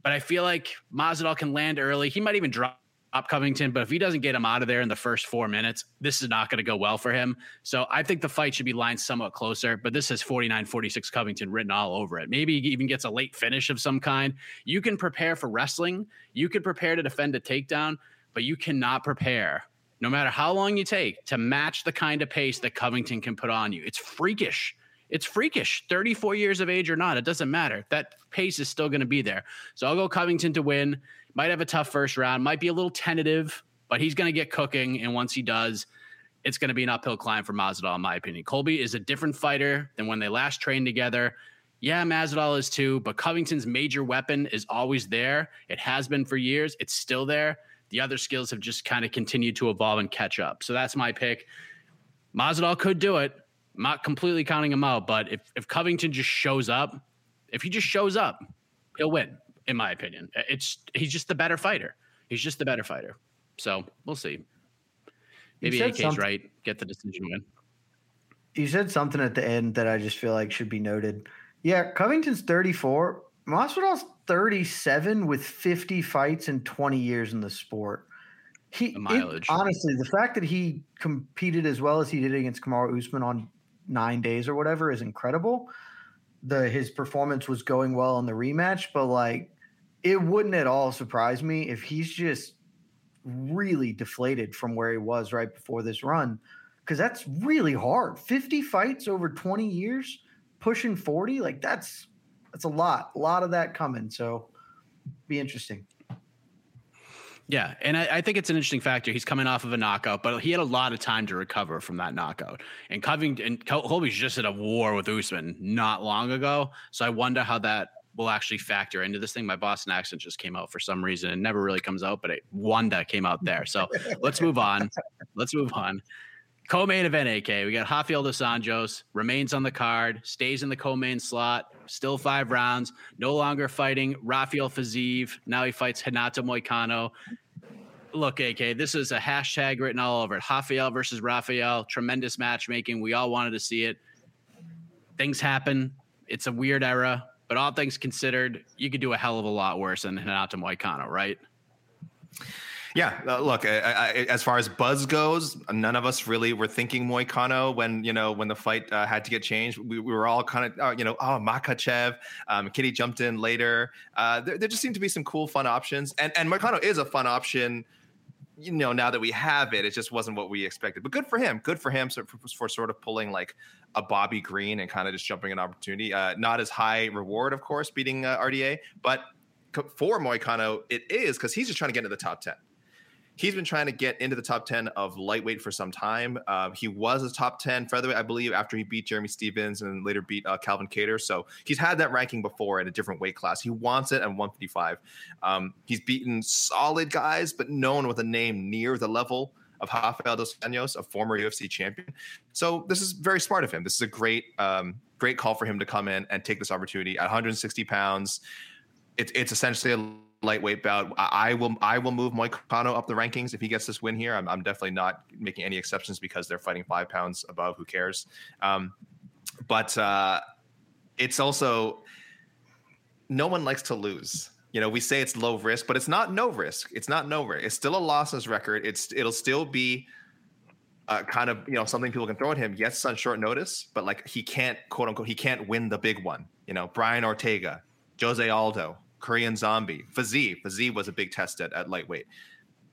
But I feel like Masvidal can land early. He might even drop up Covington, but if he doesn't get him out of there in the first four minutes, this is not going to go well for him. So I think the fight should be lined somewhat closer, but this has forty-nine forty-six Covington written all over it. Maybe he even gets a late finish of some kind. You can prepare for wrestling. You can prepare to defend a takedown, but you cannot prepare, no matter how long you take, to match the kind of pace that Covington can put on you. It's freakish. It's freakish. thirty-four years of age or not, it doesn't matter. That pace is still going to be there. So I'll go Covington to win. Might have a tough first round, might be a little tentative, but he's going to get cooking. And once he does, it's going to be an uphill climb for Masvidal, in my opinion. Colby is a different fighter than when they last trained together. Yeah, Masvidal is too, but Covington's major weapon is always there. It has been for years. It's still there. The other skills have just kind of continued to evolve and catch up. So that's my pick. Masvidal could do it. I'm not completely counting him out, but if, if Covington just shows up, if he just shows up, he'll win. In my opinion, it's he's just the better fighter. He's just the better fighter. So we'll see. Maybe A K's right. Get the decision win. You said something at the end that I just feel like should be noted. Yeah, Covington's thirty-four. Masvidal's thirty-seven with fifty fights and twenty years in the sport. He the mileage. It, honestly, the fact that he competed as well as he did against Kamaru Usman on nine days or whatever is incredible. The his performance was going well in the rematch, but like it wouldn't at all surprise me if he's just really deflated from where he was right before this run, because that's really hard. fifty fights over twenty years, pushing forty, like that's that's a lot, a lot of that coming. So be interesting. Yeah, and I, I think it's an interesting factor. He's coming off of a knockout, but he had a lot of time to recover from that knockout. And Covington, and Colby's just at a war with Usman not long ago, so I wonder how that will actually factor into this thing. My Boston accent just came out for some reason. It never really comes out, but it wanda came out there. So let's move on. Let's move on. Co-main event, A K. We got Rafael dos Anjos, remains on the card, stays in the co-main slot, still five rounds, no longer fighting Rafael Fiziev. Now he fights Renato Moicano. Look, A K, this is a hashtag written all over it. Rafael versus Rafael, tremendous matchmaking. We all wanted to see it. Things happen. It's a weird era, but all things considered, you could do a hell of a lot worse than Renato Moicano, right? Yeah, uh, look, I, I, as far as buzz goes, none of us really were thinking Moicano when, you know, when the fight uh, had to get changed. We, we were all kind of, uh, you know, oh, Makachev, um, Kitty jumped in later. Uh, there, there just seemed to be some cool, fun options. And, and Moicano is a fun option you know, now that we have it, it just wasn't what we expected. But good for him. Good for him for, for, for sort of pulling like a Bobby Green and kind of just jumping an opportunity. Uh, not as high reward, of course, beating uh, R D A. But for Moicano, it is, because he's just trying to get into the top ten. He's been trying to get into the top ten of lightweight for some time. Uh, he was a top ten featherweight, I believe, after he beat Jeremy Stevens and later beat uh, Calvin Kattar. So he's had that ranking before in a different weight class. He wants it at one fifty-five. Um, he's beaten solid guys, but no one with a name near the level of Rafael dos Anjos, a former U F C champion. So this is very smart of him. This is a great, um, great call for him to come in and take this opportunity at one sixty pounds. It, it's essentially a lightweight bout. I will I will move Moicano up the rankings if he gets this win here. I'm, I'm definitely not making any exceptions because they're fighting five pounds above. Who cares? Um, but uh, it's also, no one likes to lose. You know, we say it's low risk, but it's not no risk. It's not no risk. It's still a lossless record. It's it'll still be uh, kind of, you know, something people can throw at him. Yes, it's on short notice, but like he can't, quote unquote, he can't win the big one. You know, Brian Ortega, Jose Aldo, Korean Zombie, Fazee. Fazee was a big test at, at lightweight.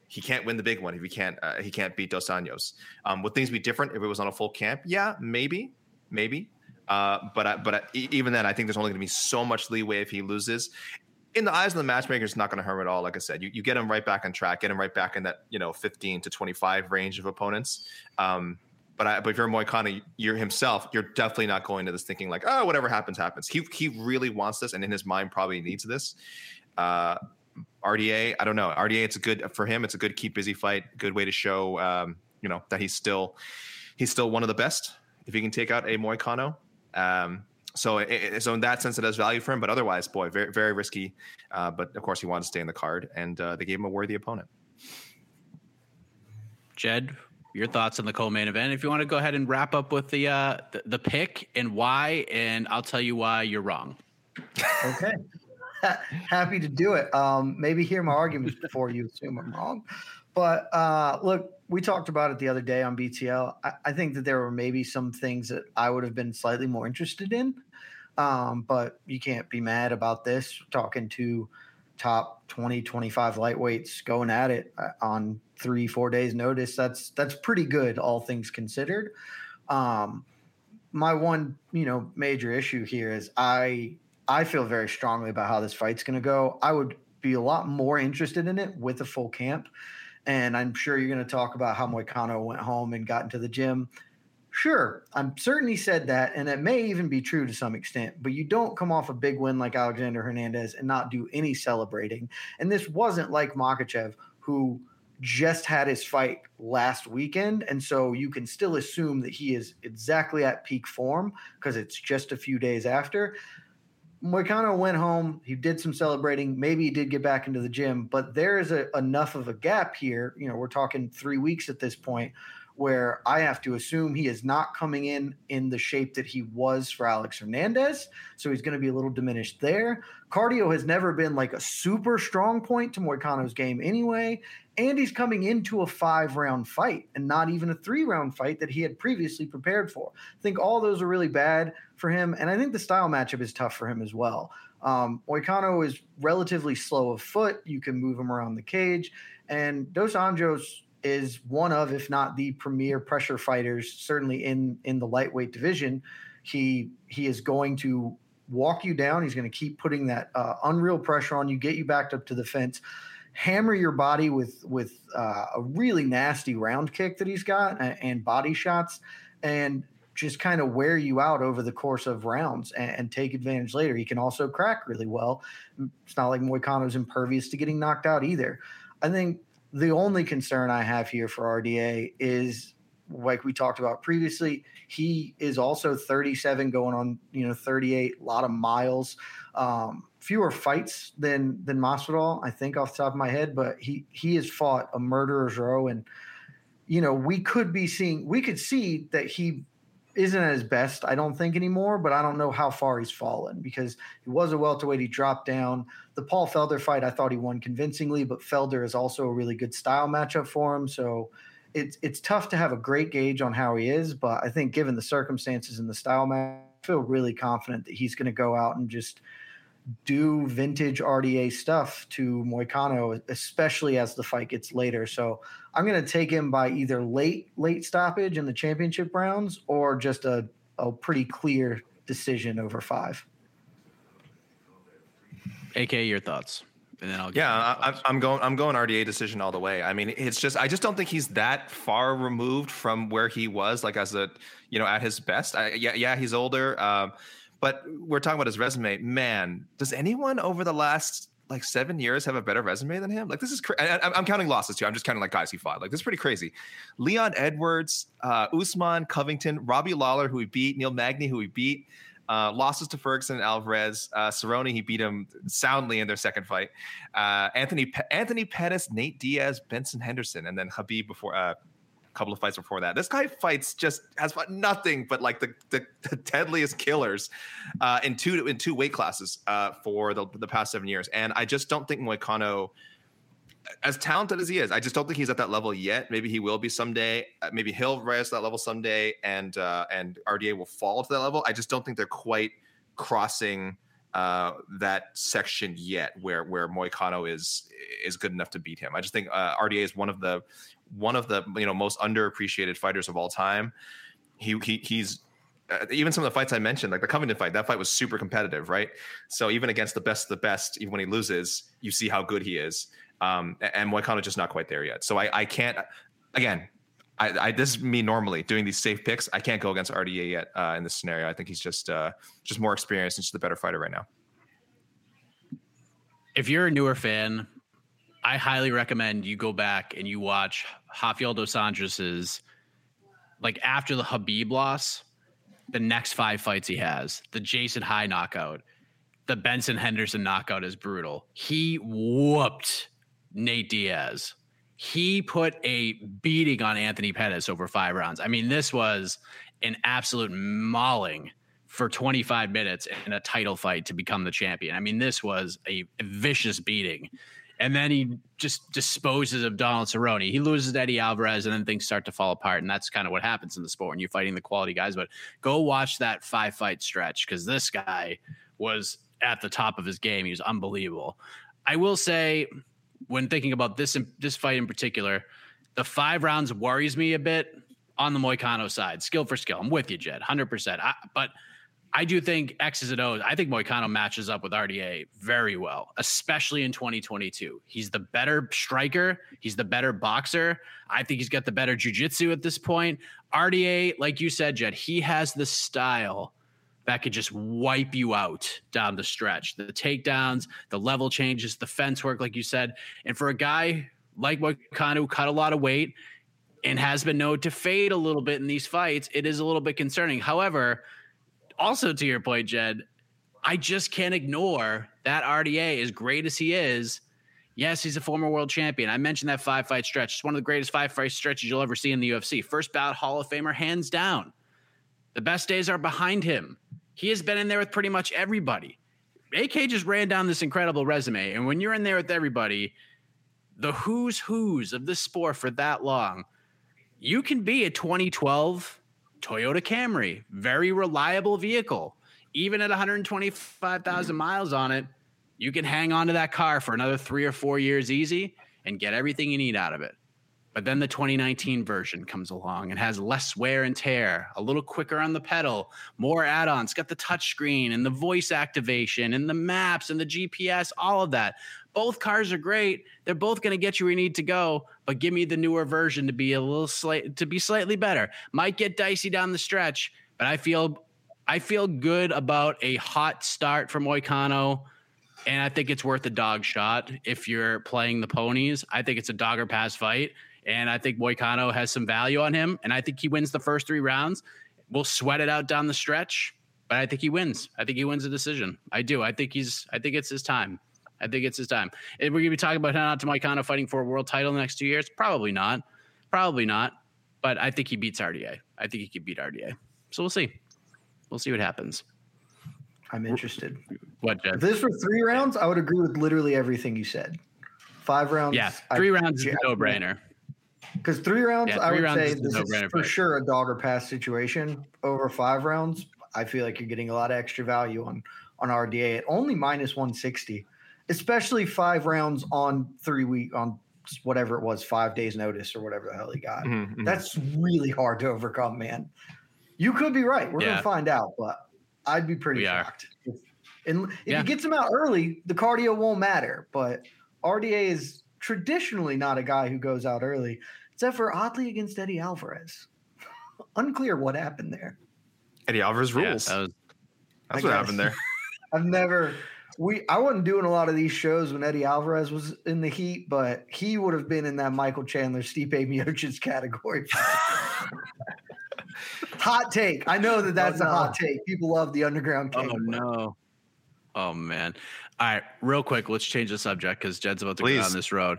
He can't win the big one if he can't. Uh, he can't beat Dos Anjos. Um, would things be different if it was on a full camp? Yeah, maybe, maybe. Uh, but I, but I, even then, I think there's only going to be so much leeway if he loses. In the eyes of the matchmaker, it's not going to hurt him at all. Like I said, you, you get him right back on track, get him right back in that, you know, fifteen to twenty-five range of opponents. Um, But I, but if you're Moicano, you're himself, you're definitely not going to this thinking like, oh, whatever happens, happens. He he really wants this, and in his mind probably needs this. Uh, R D A, I don't know. R D A, it's a good for him. It's a good keep busy fight. Good way to show, um, you know, that he's still he's still one of the best if he can take out a Moicano. Um, so it, it, so in that sense, it has value for him. But otherwise, boy, very very risky. Uh, but of course, he wanted to stay in the card, and uh, they gave him a worthy opponent. Jed, your thoughts on the co-main event. If you want to go ahead and wrap up with the uh, the, the pick and why, and I'll tell you why you're wrong. Okay, happy to do it. Um, maybe hear my arguments before you assume I'm wrong. But uh, look, we talked about it the other day on B T L. I, I think that there were maybe some things that I would have been slightly more interested in. Um, but you can't be mad about this. Talking to top twenty, twenty-five lightweights going at it on three, four days notice. That's, that's pretty good, all things considered. Um, my one, you know, major issue here is I, I feel very strongly about how this fight's going to go. I would be a lot more interested in it with a full camp. And I'm sure you're going to talk about how Moicano went home and got into the gym. Sure, I'm certain he said that, and it may even be true to some extent, but you don't come off a big win like Alexander Hernandez and not do any celebrating. And this wasn't like Makhachev, who just had his fight last weekend, and so you can still assume that he is exactly at peak form because it's just a few days after. Moicano went home. He did some celebrating. Maybe he did get back into the gym, but there is a, enough of a gap here. You know, we're talking three weeks at this point, where I have to assume he is not coming in in the shape that he was for Alex Hernandez. So he's going to be a little diminished there. Cardio has never been like a super strong point to Moicano's game anyway. And he's coming into a five-round fight and not even a three-round fight that he had previously prepared for. I think all those are really bad for him. And I think the style matchup is tough for him as well. Um, Moicano is relatively slow of foot. You can move him around the cage. And Dos Anjos is one of, if not the premier pressure fighters, certainly in, in the lightweight division. He he is going to walk you down. He's going to keep putting that uh, unreal pressure on you, get you backed up to the fence, hammer your body with, with uh, a really nasty round kick that he's got and, and body shots, and just kind of wear you out over the course of rounds and, and take advantage later. He can also crack really well. It's not like Moicano's impervious to getting knocked out either. I think the only concern I have here for R D A is, like we talked about previously, he is also thirty-seven going on, you know, thirty-eight, a lot of miles, um, fewer fights than than Masvidal, I think, off the top of my head, but he he has fought a murderer's row, and, you know, we could be seeing, we could see that he isn't at his best, I don't think, anymore, but I don't know how far he's fallen because he was a welterweight. He dropped down. The Paul Felder fight, I thought he won convincingly, but Felder is also a really good style matchup for him. So it's it's tough to have a great gauge on how he is, but I think given the circumstances and the style match, I feel really confident that he's going to go out and just do vintage R D A stuff to Moicano, especially as the fight gets later. So I'm going to take him by either late, late stoppage in the championship rounds or just a, a pretty clear decision over five. A K, your thoughts. And then I'll get yeah, I, I'm going. I'm going R D A decision all the way. I mean, it's just I just don't think he's that far removed from where he was, like as a, you know, at his best. I, yeah, yeah, he's older, um, but we're talking about his resume. Man, does anyone over the last like seven years have a better resume than him? Like this is crazy. I'm counting losses too. I'm just counting like guys he fought. Like this is pretty crazy. Leon Edwards, uh, Usman, Covington, Robbie Lawler, who he beat, Neil Magny, who he beat. Uh, losses to Ferguson and Alvarez. Uh, Cerrone, he beat him soundly in their second fight. Uh, Anthony Pe- Anthony Pettis, Nate Diaz, Benson Henderson, and then Khabib before uh, a couple of fights before that. This guy fights just has fought nothing but like the the, the deadliest killers uh, in two in two weight classes uh, for the, the past seven years. And I just don't think Moicano, as talented as he is, I just don't think he's at that level yet. Maybe he will be someday. Maybe he'll rise to that level someday, and uh, and R D A will fall to that level. I just don't think they're quite crossing uh, that section yet, where where Moicano is is good enough to beat him. I just think uh, R D A is one of the one of the you know most underappreciated fighters of all time. He he he's. Uh, even some of the fights I mentioned, like the Covington fight, that fight was super competitive, right? So even against the best of the best, even when he loses, you see how good he is. Um, and Moicano's just not quite there yet. So I, I can't, again, I, I this is me normally doing these safe picks. I can't go against R D A yet uh, in this scenario. I think he's just uh, just more experienced and just a better fighter right now. If you're a newer fan, I highly recommend you go back and you watch Rafael dos Anjos's, like after the Khabib loss, the next five fights he has, the Jason High knockout, the Benson Henderson knockout is brutal. He whooped Nate Diaz. He put a beating on Anthony Pettis over five rounds. I mean, this was an absolute mauling for twenty-five minutes in a title fight to become the champion. I mean, this was a vicious beating. And then he just disposes of Donald Cerrone. He loses to Eddie Alvarez, and then things start to fall apart. And that's kind of what happens in the sport when you're fighting the quality guys. But go watch that five-fight stretch because this guy was at the top of his game. He was unbelievable. I will say, when thinking about this this fight in particular, the five rounds worries me a bit on the Moicano side. Skill for skill. I'm with you, Jed, one hundred percent. I, but... I do think X's and O's, I think Moicano matches up with R D A very well, especially in twenty twenty-two. He's the better striker. He's the better boxer. I think he's got the better jiu-jitsu at this point. R D A, like you said, Jed, he has the style that could just wipe you out down the stretch. The takedowns, the level changes, the fence work, like you said. And for a guy like Moicano who cut a lot of weight and has been known to fade a little bit in these fights, it is a little bit concerning. However, also, to your point, Jed, I just can't ignore that R D A, as great as he is. Yes, he's a former world champion. I mentioned that five-fight stretch. It's one of the greatest five-fight stretches you'll ever see in the U F C. First bout Hall of Famer, hands down. The best days are behind him. He has been in there with pretty much everybody. A K just ran down this incredible resume, and when you're in there with everybody, the who's who's of this sport for that long, you can be a twenty twelve Toyota Camry, very reliable vehicle. Even at one hundred twenty-five thousand miles on it, you can hang on to that car for another three or four years easy and get everything you need out of it. But then the twenty nineteen version comes along and has less wear and tear, a little quicker on the pedal, more add-ons, got the touchscreen and the voice activation and the maps and the G P S, all of that. Both cars are great. They're both going to get you where you need to go, but give me the newer version to be a little slight, to be slightly better. Might get dicey down the stretch, but I feel, I feel good about a hot start from Moicano. And I think it's worth a dog shot. If you're playing the ponies, I think it's a dog or pass fight. And I think Moicano has some value on him. And I think he wins the first three rounds. We'll sweat it out down the stretch, but I think he wins. I think he wins the decision. I do. I think he's, I think it's his time. I think it's his time. And we're going to be talking about Renato Moicano fighting for a world title in the next two years. Probably not. Probably not. But I think he beats R D A. I think he could beat R D A. So we'll see. We'll see what happens. I'm interested. What, Jeff? If this were three rounds, I would agree with literally everything you said. Five rounds. Yeah, three I, rounds I, is a no-brainer. Because three rounds, yeah, three I would rounds say is this no is for sure a dog or pass situation. Over five rounds, I feel like you're getting a lot of extra value on on R D A at only minus one sixty, especially five rounds on three week on whatever it was, five days notice or whatever the hell he got. Mm-hmm. That's really hard to overcome, man. You could be right. We're yeah. going to find out, but I'd be pretty we shocked. If, and if yeah. he gets him out early, the cardio won't matter, but R D A is traditionally not a guy who goes out early, except for oddly against Eddie Alvarez. Unclear what happened there. Eddie Alvarez rules. Yeah, that was, that's what happened there. I've never we I wasn't doing a lot of these shows when Eddie Alvarez was in the heat, but he would have been in that Michael Chandler, Stipe Miocic category. Hot take. I know that that's oh, no. a hot take. People love the underground cable. Oh no. Oh man. All right, real quick, let's change the subject because Jed's about to Please. go down this road.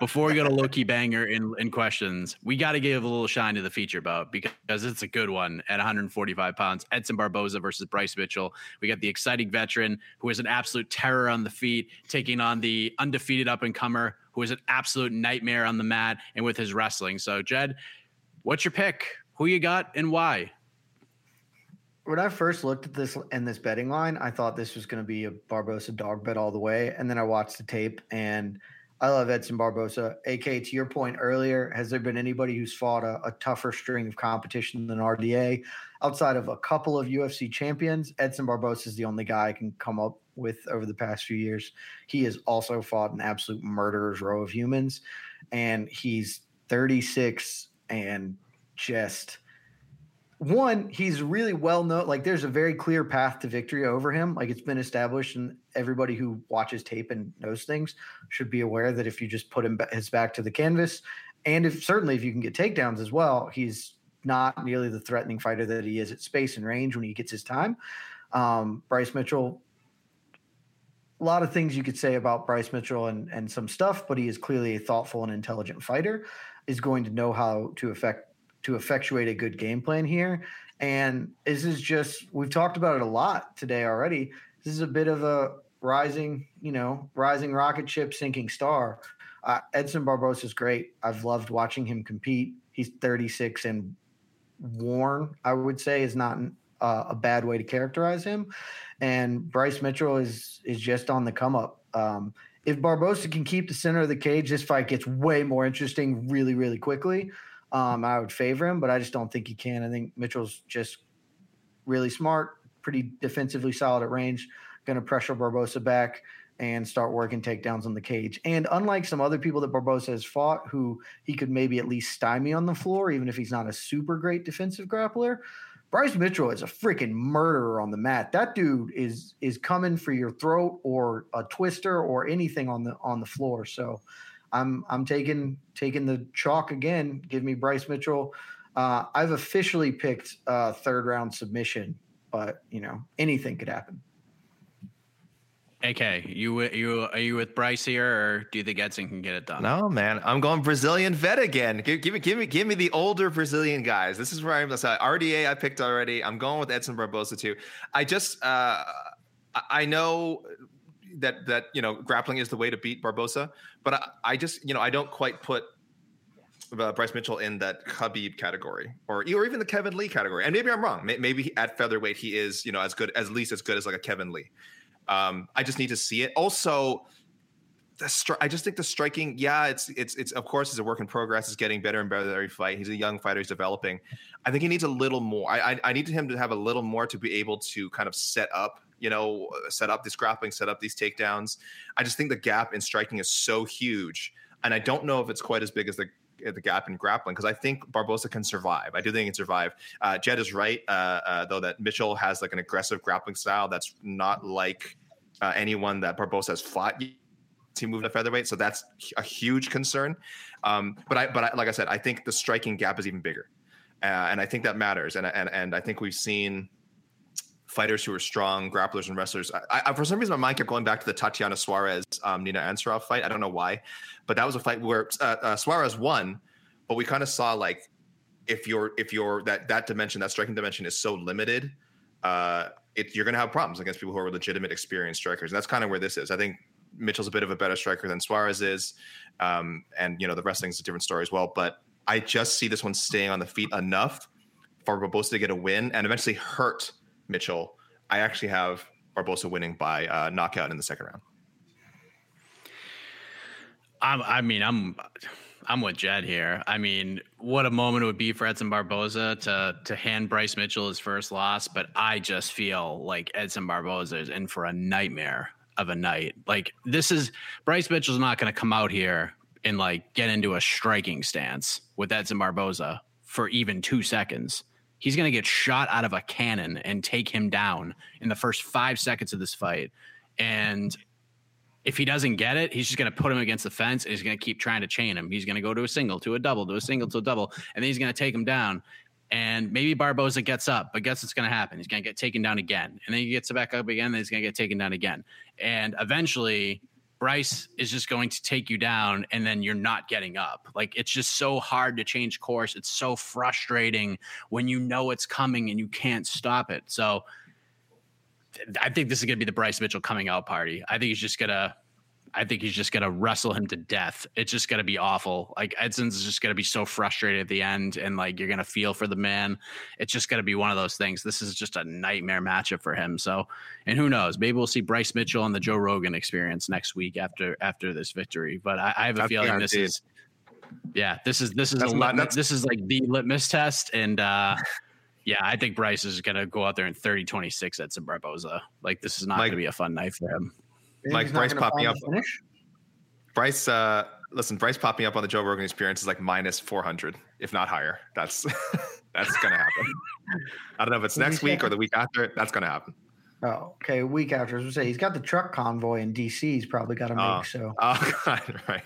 Before we go to Loki Banger in, in questions, we got to give a little shine to the feature bout because it's a good one at one forty-five pounds. Edson Barboza versus Bryce Mitchell. We got the exciting veteran who is an absolute terror on the feet, taking on the undefeated up-and-comer who is an absolute nightmare on the mat and with his wrestling. So, Jed, what's your pick? Who you got and why? When I first looked at this and this betting line, I thought this was going to be a Barboza dog bet all the way. And then I watched the tape, and I love Edson Barboza. A K, to your point earlier, has there been anybody who's fought a, a tougher string of competition than R D A? Outside of a couple of U F C champions, Edson Barboza is the only guy I can come up with over the past few years. He has also fought an absolute murderer's row of humans, and he's thirty-six and just – one, he's really well known. Like, there's a very clear path to victory over him. Like, it's been established, and everybody who watches tape and knows things should be aware that if you just put him his back to the canvas, and if certainly if you can get takedowns as well, he's not nearly the threatening fighter that he is at space and range when he gets his time. Um, Bryce Mitchell, a lot of things you could say about Bryce Mitchell and and some stuff, but he is clearly a thoughtful and intelligent fighter. Is going to know how to affect. to effectuate a good game plan here. And this is just, we've talked about it a lot today already. This is a bit of a rising, you know, rising rocket ship, sinking star. Uh, Edson Barboza is great. I've loved watching him compete. He's thirty-six and worn, I would say, is not uh, a bad way to characterize him. And Bryce Mitchell is, is just on the come up. Um, if Barboza can keep the center of the cage, this fight gets way more interesting really, really quickly. Um, I would favor him, but I just don't think he can. I think Mitchell's just really smart, pretty defensively solid at range, going to pressure Barboza back and start working takedowns on the cage. And unlike some other people that Barboza has fought who he could maybe at least stymie on the floor, even if he's not a super great defensive grappler, Bryce Mitchell is a freaking murderer on the mat. That dude is is coming for your throat or a twister or anything on the on the floor. So I'm I'm taking taking the chalk again. Give me Bryce Mitchell. Uh, I've officially picked uh, third round submission, but you know anything could happen. A K, you you are you with Bryce here, or do you think Edson can get it done? No, man, I'm going Brazilian vet again. Give, give me give me give me the older Brazilian guys. This is where I'm. That's R D A I picked already. I'm going with Edson Barboza too. I just uh, I know. that that you know grappling is the way to beat Barboza, but I, I just you know I don't quite put uh, Bryce Mitchell in that Khabib category or or even the Kevin Lee category, and maybe I'm wrong. Maybe at featherweight he is you know as good as at least as good as like a Kevin Lee. Um, I just need to see it. Also, the stri- I just think the striking, yeah, it's it's it's of course it's a work in progress. It's getting better and better every fight. He's a young fighter. He's developing. I think he needs a little more. I I, I need him to have a little more to be able to kind of set up. you know, set up this grappling, set up these takedowns. I just think the gap in striking is so huge. And I don't know if it's quite as big as the the gap in grappling, because I think Barboza can survive. I do think he can survive. Uh, Jed is right, uh, uh, though, that Mitchell has like an aggressive grappling style that's not like uh, anyone that Barboza has fought to move to featherweight. So that's a huge concern. Um, but I, but I, like I said, I think the striking gap is even bigger. Uh, and I think that matters. And, and, and I think we've seen fighters who are strong, grapplers and wrestlers. I, I, for some reason, my mind kept going back to the Tatiana Suarez, um, Nina Ansaroff fight. I don't know why, but that was a fight where uh, uh, Suarez won, but we kind of saw like if you're if you're that that dimension, that striking dimension is so limited, uh, it, you're going to have problems against people who are legitimate, experienced strikers. And that's kind of where this is. I think Mitchell's a bit of a better striker than Suarez is, um, and you know the wrestling's a different story as well. But I just see this one staying on the feet enough for Barboza to get a win and eventually hurt Mitchell. I actually have Barboza winning by uh, knockout in the second round. I'm, I mean, I'm I'm with Jed here. I mean, what a moment it would be for Edson Barboza to to hand Bryce Mitchell his first loss. But I just feel like Edson Barboza is in for a nightmare of a night. Like, this is, Bryce Mitchell's not going to come out here and like get into a striking stance with Edson Barboza for even two seconds. He's going to get shot out of a cannon and take him down in the first five seconds of this fight. And if he doesn't get it, he's just going to put him against the fence and he's going to keep trying to chain him. He's going to go to a single, to a double, to a single, to a double, and then he's going to take him down. And maybe Barboza gets up, but guess what's going to happen? He's going to get taken down again. And then he gets back up again, and he's going to get taken down again. And eventually, Bryce is just going to take you down, and then you're not getting up. Like, it's just so hard to change course. It's so frustrating when you know it's coming and you can't stop it. So I think this is going to be the Bryce Mitchell coming out party. I think he's just going to I think he's just going to wrestle him to death. It's just going to be awful. Like, Edson's just going to be so frustrated at the end, and like, you're going to feel for the man. It's just going to be one of those things. This is just a nightmare matchup for him. So, and who knows, maybe we'll see Bryce Mitchell on the Joe Rogan Experience next week after, after this victory. But I, I have a that's feeling guaranteed. this is, yeah, this is, this is, a not, lit, this is like the litmus test. And, uh, yeah, I think Bryce is going to go out there in thirty twenty-six at Barboza. Like, this is not like, going to be a fun night for him. Like, Bryce popping up. Bryce, uh, listen, Bryce popping up on the Joe Rogan Experience is like minus four hundred, if not higher. That's that's going to happen. I don't know if it's next week or the week after. That's going to happen. Oh, okay. Week after. As we say, he's got the truck convoy in D C. He's probably got to make uh, so. Oh, God, right.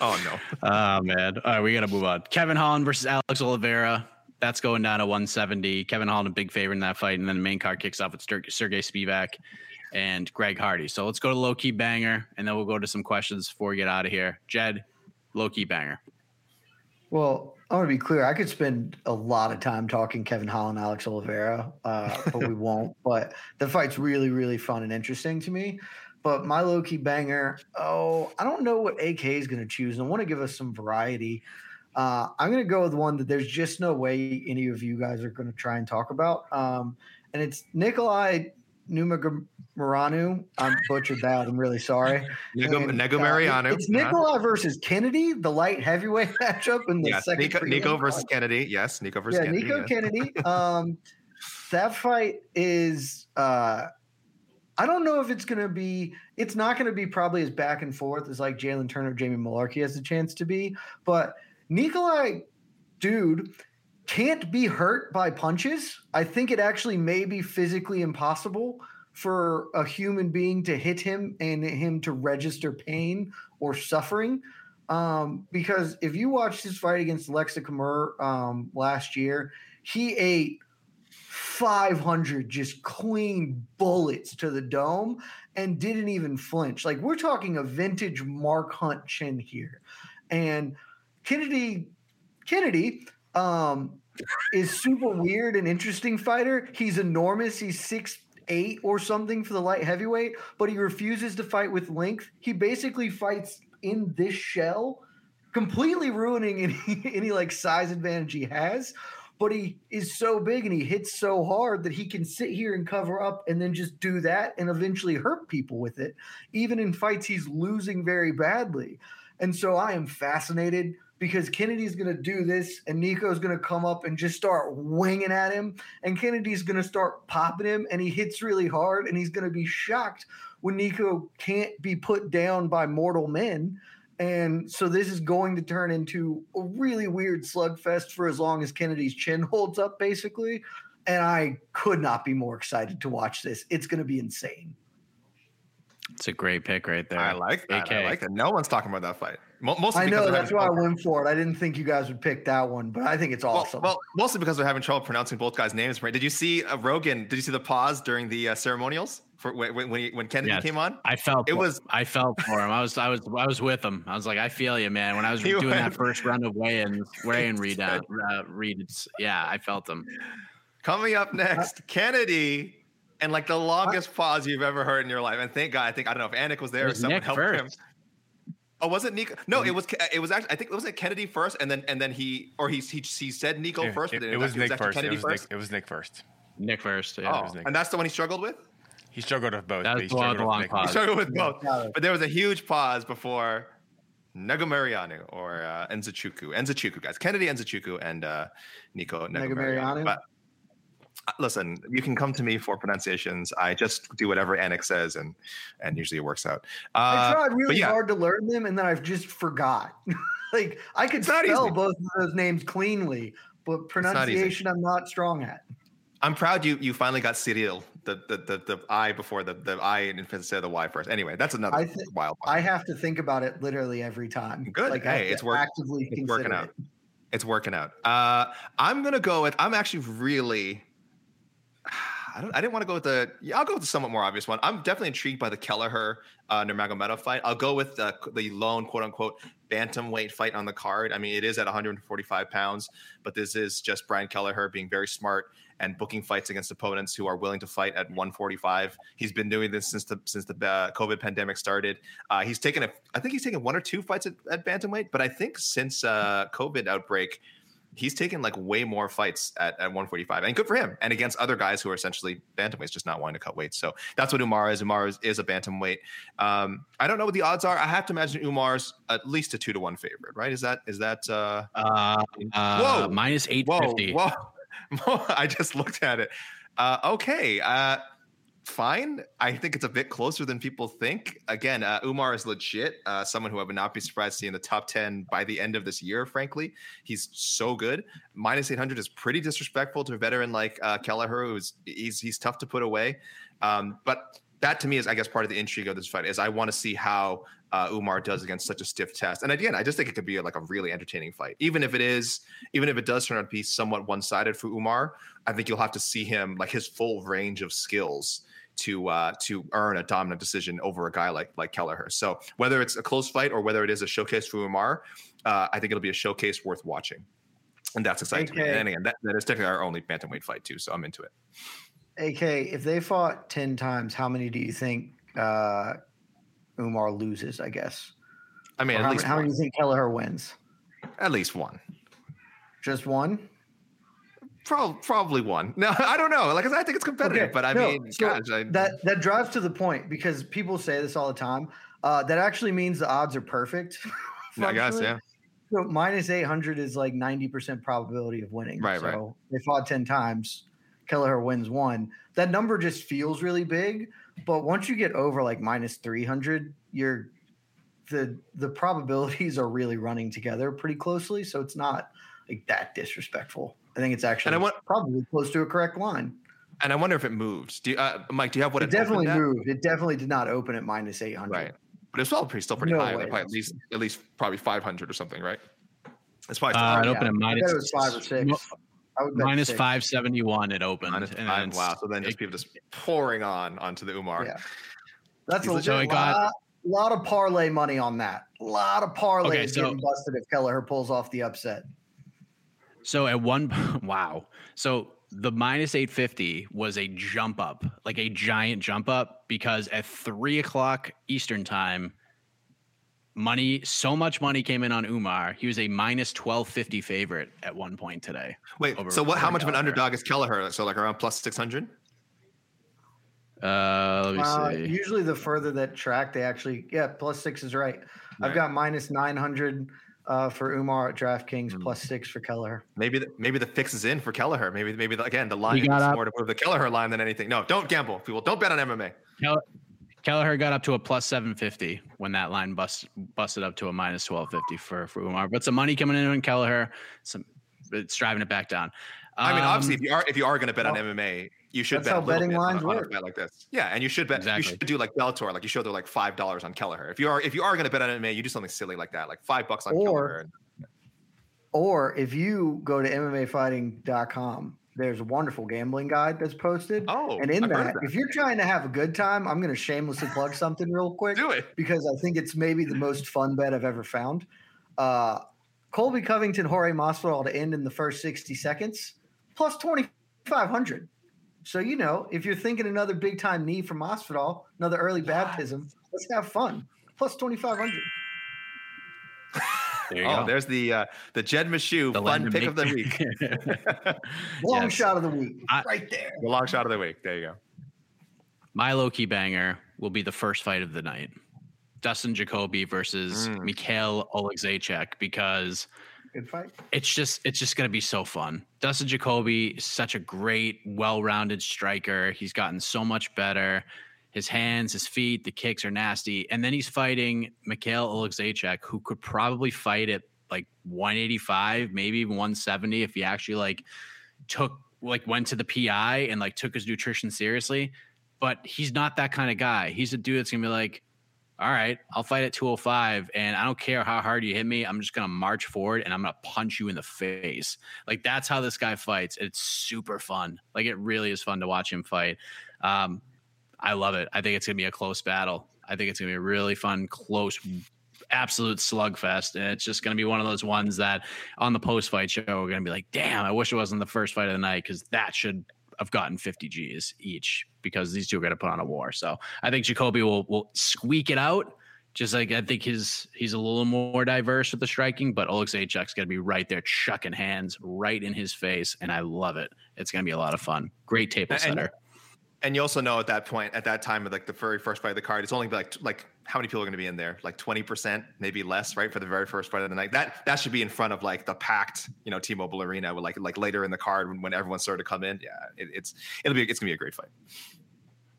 Oh, no. Oh, man. All right, we got to move on. Kevin Holland versus Alex Oliveira. That's going down to one seventy. Kevin Holland, a big favorite in that fight. And then the main card kicks off with Sergey Spivak and Greg Hardy. So let's go to low key banger, and then we'll go to some questions before we get out of here. Jed, low key banger. Well, I want to be clear. I could spend a lot of time talking Kevin Holland, Alex Oliveira, uh, but we won't. But the fight's really, really fun and interesting to me. But my low key banger, oh, I don't know what A K is going to choose. And I want to give us some variety. Uh, I'm going to go with one that there's just no way any of you guys are going to try and talk about. Um, and it's Nikolai Nurmagomedov. I butchered that. I'm really sorry. Nego, and, Nego uh, Mariano. It, it's Nikolai yeah. versus Kennedy, the light heavyweight matchup in the yes, second. Nico, Nico versus fight. Kennedy. Yes, Nico versus yeah, Kennedy. Nico yes. Kennedy. Um, that fight is. Uh, I don't know if it's going to be. It's not going to be probably as back and forth as like Jalen Turner, Jamie Mullarkey has a chance to be. But Nikolai, dude, can't be hurt by punches. I think it actually may be physically impossible for a human being to hit him and him to register pain or suffering. Um, because if you watch his fight against Alexa Kamur um, last year, he ate five hundred just clean bullets to the dome and didn't even flinch. Like, we're talking a vintage Mark Hunt chin here. And Kennedy, Kennedy, Um, is super weird and interesting fighter. He's enormous. He's six eight or something for the light heavyweight, but he refuses to fight with length. He basically fights in this shell, completely ruining any, any like size advantage he has. But he is so big and he hits so hard that he can sit here and cover up and then just do that and eventually hurt people with it, even in fights he's losing very badly. And so I am fascinated, because Kennedy's going to do this and Nico's going to come up and just start winging at him, and Kennedy's going to start popping him, and he hits really hard, and he's going to be shocked when Nico can't be put down by mortal men. And so this is going to turn into a really weird slugfest for as long as Kennedy's chin holds up, basically. And I could not be more excited to watch this. It's going to be insane. It's a great pick right there. I like that. A K. I like that. No one's talking about that fight. Mostly I know that's why trouble. I went for it. I didn't think you guys would pick that one, but I think it's awesome. Well, well mostly because we're having trouble pronouncing both guys' names. Right? Did you see uh, Rogan? Did you see the pause during the uh, ceremonials for when when, he, when Kennedy yes. came on? I felt it was. I felt for him. I was I was I was with him. I was like, I feel you, man. When I was doing went, that first round of weigh-ins, weigh-in read out, uh, reads. Yeah, I felt him. Coming up next, Kennedy. And like the longest pause you've ever heard in your life. And thank God, I think, I don't know if Anik was there was or someone Nick helped first. him. Oh, was it Nico? No, it was, it was actually, I think it was it Kennedy first. And then, and then he, or he, he, he said Nico it, first. But it, it, was it was Nick first. It was Nick, first. It was Nick first. Nick first. Yeah, oh, it was Nick. And that's the one he struggled with? He struggled with both. He struggled, long with long he struggled with both. But there was a huge pause before Nagomarianu or uh, Nzechukwu. Nzechukwu, guys. Kennedy Nzechukwu and uh, Nico Nagomarianu. But listen, you can come to me for pronunciations. I just do whatever Anik says, and and usually it works out. Uh, I tried really yeah. hard to learn them, and then I've just forgot. Like, I could spell easy. both of those names cleanly, but pronunciation not I'm not strong at. I'm proud you you finally got Cyril, the the the, the I before the, the I instead of the Y first. Anyway, that's another I th- wild one. I have to think about it literally every time. Good. Like, hey, it's, work- actively it's working out. It. It's working out. Uh, I'm going to go with – I'm actually really – I don't. I didn't want to go with the – I'll go with the somewhat more obvious one. I'm definitely intrigued by the Kelleher uh, Nurmagomedov fight. I'll go with the, the lone, quote-unquote, bantamweight fight on the card. I mean, it is at one forty-five pounds, but this is just Brian Kelleher being very smart and booking fights against opponents who are willing to fight at one forty-five. He's been doing this since the since the uh, COVID pandemic started. Uh, he's taken a, I think he's taken one or two fights at, at bantamweight, but I think since uh, COVID outbreak, he's taken like way more fights at, at one forty-five, and good for him. And against other guys who are essentially bantamweights, just not wanting to cut weight. So that's what Umar is. Umar is, is a bantamweight. Um, I don't know what the odds are. I have to imagine Umar's at least a two to one favorite, right? Is that is that? Uh, uh, uh, whoa, minus eight fifty. Whoa. whoa. I just looked at it. Uh, okay, uh, fine. I think it's a bit closer than people think. Again, uh, Umar is legit. Uh, someone who I would not be surprised to see in the top ten by the end of this year, frankly. He's so good. Minus eight hundred is pretty disrespectful to a veteran like uh, Kelleher, who's he's, he's tough to put away. Um, but that, to me, is, I guess, part of the intrigue of this fight, is I want to see how uh, Umar does against such a stiff test. And again, I just think it could be a, like a really entertaining fight. Even if it is, even if it does turn out to be somewhat one-sided for Umar, I think you'll have to see him, like, his full range of skills to uh, to earn a dominant decision over a guy like like Kelleher. So whether it's a close fight or whether it is a showcase for Umar, uh, I think it'll be a showcase worth watching. And that's exciting. Okay. And again, that, that is technically our only bantamweight fight, too, so I'm into it. A K, if they fought ten times, how many do you think uh, Umar loses, I guess? I mean, at how, least how many do you think Kelleher wins? At least one. Just one? Pro- probably one. No, I don't know. Like, I think it's competitive, okay. but I no, mean, so gosh. I, that, that drives to the point, because people say this all the time. Uh, that actually means the odds are perfect. I guess, yeah. So minus eight hundred is like ninety percent probability of winning. Right, so right. So they fought ten times. Kelleher wins one. That number just feels really big, but once you get over like minus three hundred, you're the the probabilities are really running together pretty closely, so it's not like that disrespectful. I think it's actually and I want, probably close to a correct line. And I wonder if it moves. Do you, uh, Mike, do you have what it, it definitely moved? It definitely did not open at minus eight hundred. Right, but it's still pretty still pretty no high. Like, at least at least probably five hundred or something, right? It's probably uh, it opened yeah. at minus. I bet it was five or six. Well, minus five seventy-one it opened. Minus and five, wow. So then just people just pouring on onto the Umar. Yeah. That's a so lot, got, lot of parlay money on that. A lot of parlays okay, so, getting busted if Kelleher pulls off the upset. So at one – wow. So the minus eight fifty was a jump up, like a giant jump up, because at three o'clock Eastern time, money, so much money came in on Umar. He was a minus twelve fifty favorite at one point today. Wait, so what? How much of an underdog is Kelleher? So like around plus six hundred? Uh, let me uh, see. Usually the further that track, they actually, yeah, plus six is right. Right. I've got minus nine hundred uh, for Umar at DraftKings, mm-hmm. plus six for Kelleher. Maybe the, maybe the fix is in for Kelleher. Maybe, maybe the, again, the line is more to move the Kelleher line than anything. No, don't gamble, people. Don't bet on M M A. Kelleher. Kelleher got up to a plus seven fifty when that line bust, busted up to a minus twelve fifty for, for Umar. But some money coming in on Kelleher. Some, it's driving it back down. Um, I mean, obviously, if you are if you are going to bet well, on M M A, you should bet a little bit on, on a bet like this. Yeah, and you should bet. Exactly. You should do like Bellator, like you show they're like five dollars on Kelleher. If you are if you are going to bet on M M A, you do something silly like that, like five bucks on or, Kelleher. And, yeah. Or if you go to M M A fighting dot com. There's a wonderful gambling guide that's posted. Oh, and in that, that, if you're trying to have a good time, I'm going to shamelessly plug something real quick. Do it. Because I think it's maybe the most fun bet I've ever found. Uh, Colby Covington, Jorge Masvidal to end in the first sixty seconds, plus twenty-five hundred. So, you know, if you're thinking another big-time knee from Masvidal, another early yeah. baptism, let's have fun. Plus twenty-five hundred. There you oh, go. There's the uh, the Jed Meshew the fun pick make- of the week. long yes. shot of the week. I, right there. The long shot of the week. There you go. My low-key banger will be the first fight of the night. Dustin Jacoby versus mm. Mikhail Olegzaychuk, because good fight. It's just it's just going to be so fun. Dustin Jacoby is such a great, well-rounded striker. He's gotten so much better. His hands, his feet, the kicks are nasty. And then he's fighting Mikhail Olegzaychuk, who could probably fight at like one eighty-five, maybe even one seventy if he actually like took like went to the P I and like took his nutrition seriously. But he's not that kind of guy. He's a dude that's going to be like, all right, I'll fight at two oh five, and I don't care how hard you hit me. I'm just going to march forward, and I'm going to punch you in the face. Like, that's how this guy fights. It's super fun. Like, it really is fun to watch him fight. Um, I love it. I think it's going to be a close battle. I think it's going to be a really fun, close, absolute slugfest. And it's just going to be one of those ones that on the post-fight show, we're going to be like, damn, I wish it wasn't the first fight of the night, because that should – I've gotten fifty G's each, because these two are going to put on a war. So I think Jacoby will will squeak it out. Just like I think his he's a little more diverse with the striking, but Olegzaychuk's going to be right there chucking hands right in his face, and I love it. It's going to be a lot of fun. Great table and, setter. And you also know at that point, at that time of like the very first fight of the card, it's only like like how many people are going to be in there? Like twenty percent, maybe less, right? For the very first fight of the night. That that should be in front of like the packed, you know, T-Mobile Arena with like like later in the card when, when everyone started to come in. Yeah, it, it's it'll be it's gonna be a great fight.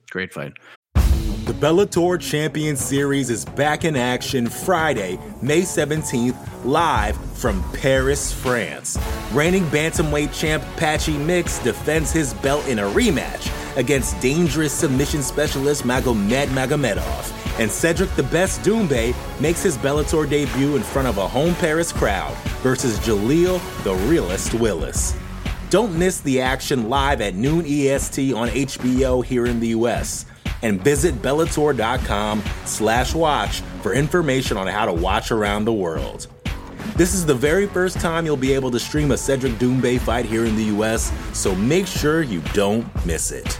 Great fight. The Bellator Champions Series is back in action Friday, May seventeenth, live from Paris, France. Reigning bantamweight champ Patchy Mix defends his belt in a rematch against dangerous submission specialist Magomed Magomedov. And Cedric the Best Doumbé makes his Bellator debut in front of a home Paris crowd versus Jaleel the Realest Willis. Don't miss the action live at noon E S T on H B O here in the U S And visit Bellator.com slash watch for information on how to watch around the world. This is the very first time you'll be able to stream a Cedric Doumbé fight here in the U S, so make sure you don't miss it.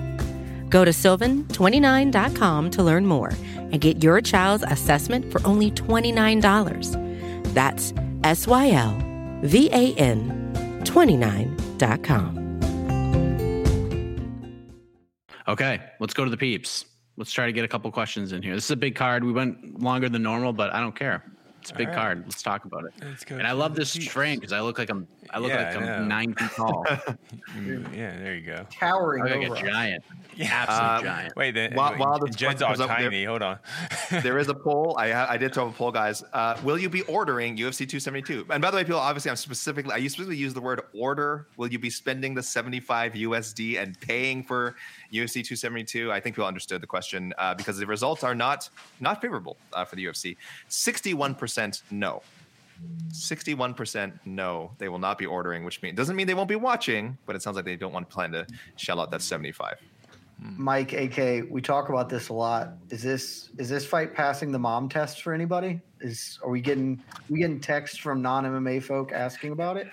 Go to sylvan twenty-nine dot com to learn more and get your child's assessment for only twenty-nine dollars. That's S Y L V A N twenty-nine dot com. Okay, let's go to the peeps. Let's try to get a couple questions in here. This is a big card. We went longer than normal, but I don't care. It's a big right. card. Let's talk about it. And I love this peeps. Train because I look like I'm I look yeah, like I I'm nine feet tall. Yeah, there you go. Towering like over a giant. Yeah. Absolute um, giant. Wait, the, while, wait while the Jed's all tiny. There, hold on. There is a poll. I I did throw a poll, guys. Uh, will you be ordering U F C two seventy-two? And by the way, people, obviously, I'm specifically I specifically use the word order. Will you be spending the seventy-five U S D and paying for U F C two seventy-two? I think people understood the question uh, because the results are not not favorable uh, for the U F C. sixty-one percent no. sixty-one percent no, they will not be ordering, which means doesn't mean they won't be watching, but it sounds like they don't want to plan to shell out that seventy-five. Mike, A K, we talk about this a lot. Is this is this fight passing the mom test for anybody? Is are we getting are we getting texts from non-M M A folk asking about it?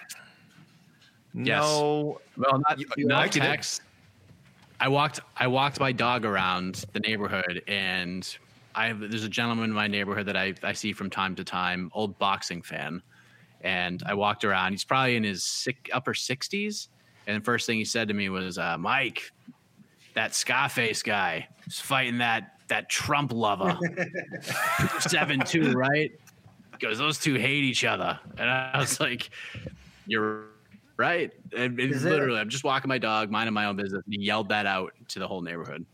Yes. No, well, not, not texts. I walked I walked my dog around the neighborhood, and I have, there's a gentleman in my neighborhood that I, I see from time to time, old boxing fan. And I walked around. He's probably in his sick, upper sixties. And the first thing he said to me was, uh, Mike, that Scarface guy is fighting that that Trump lover. seven two, right? Because those two hate each other. And I was like, you're right. And, and literally, I'm just walking my dog, minding my own business. And he yelled that out to the whole neighborhood.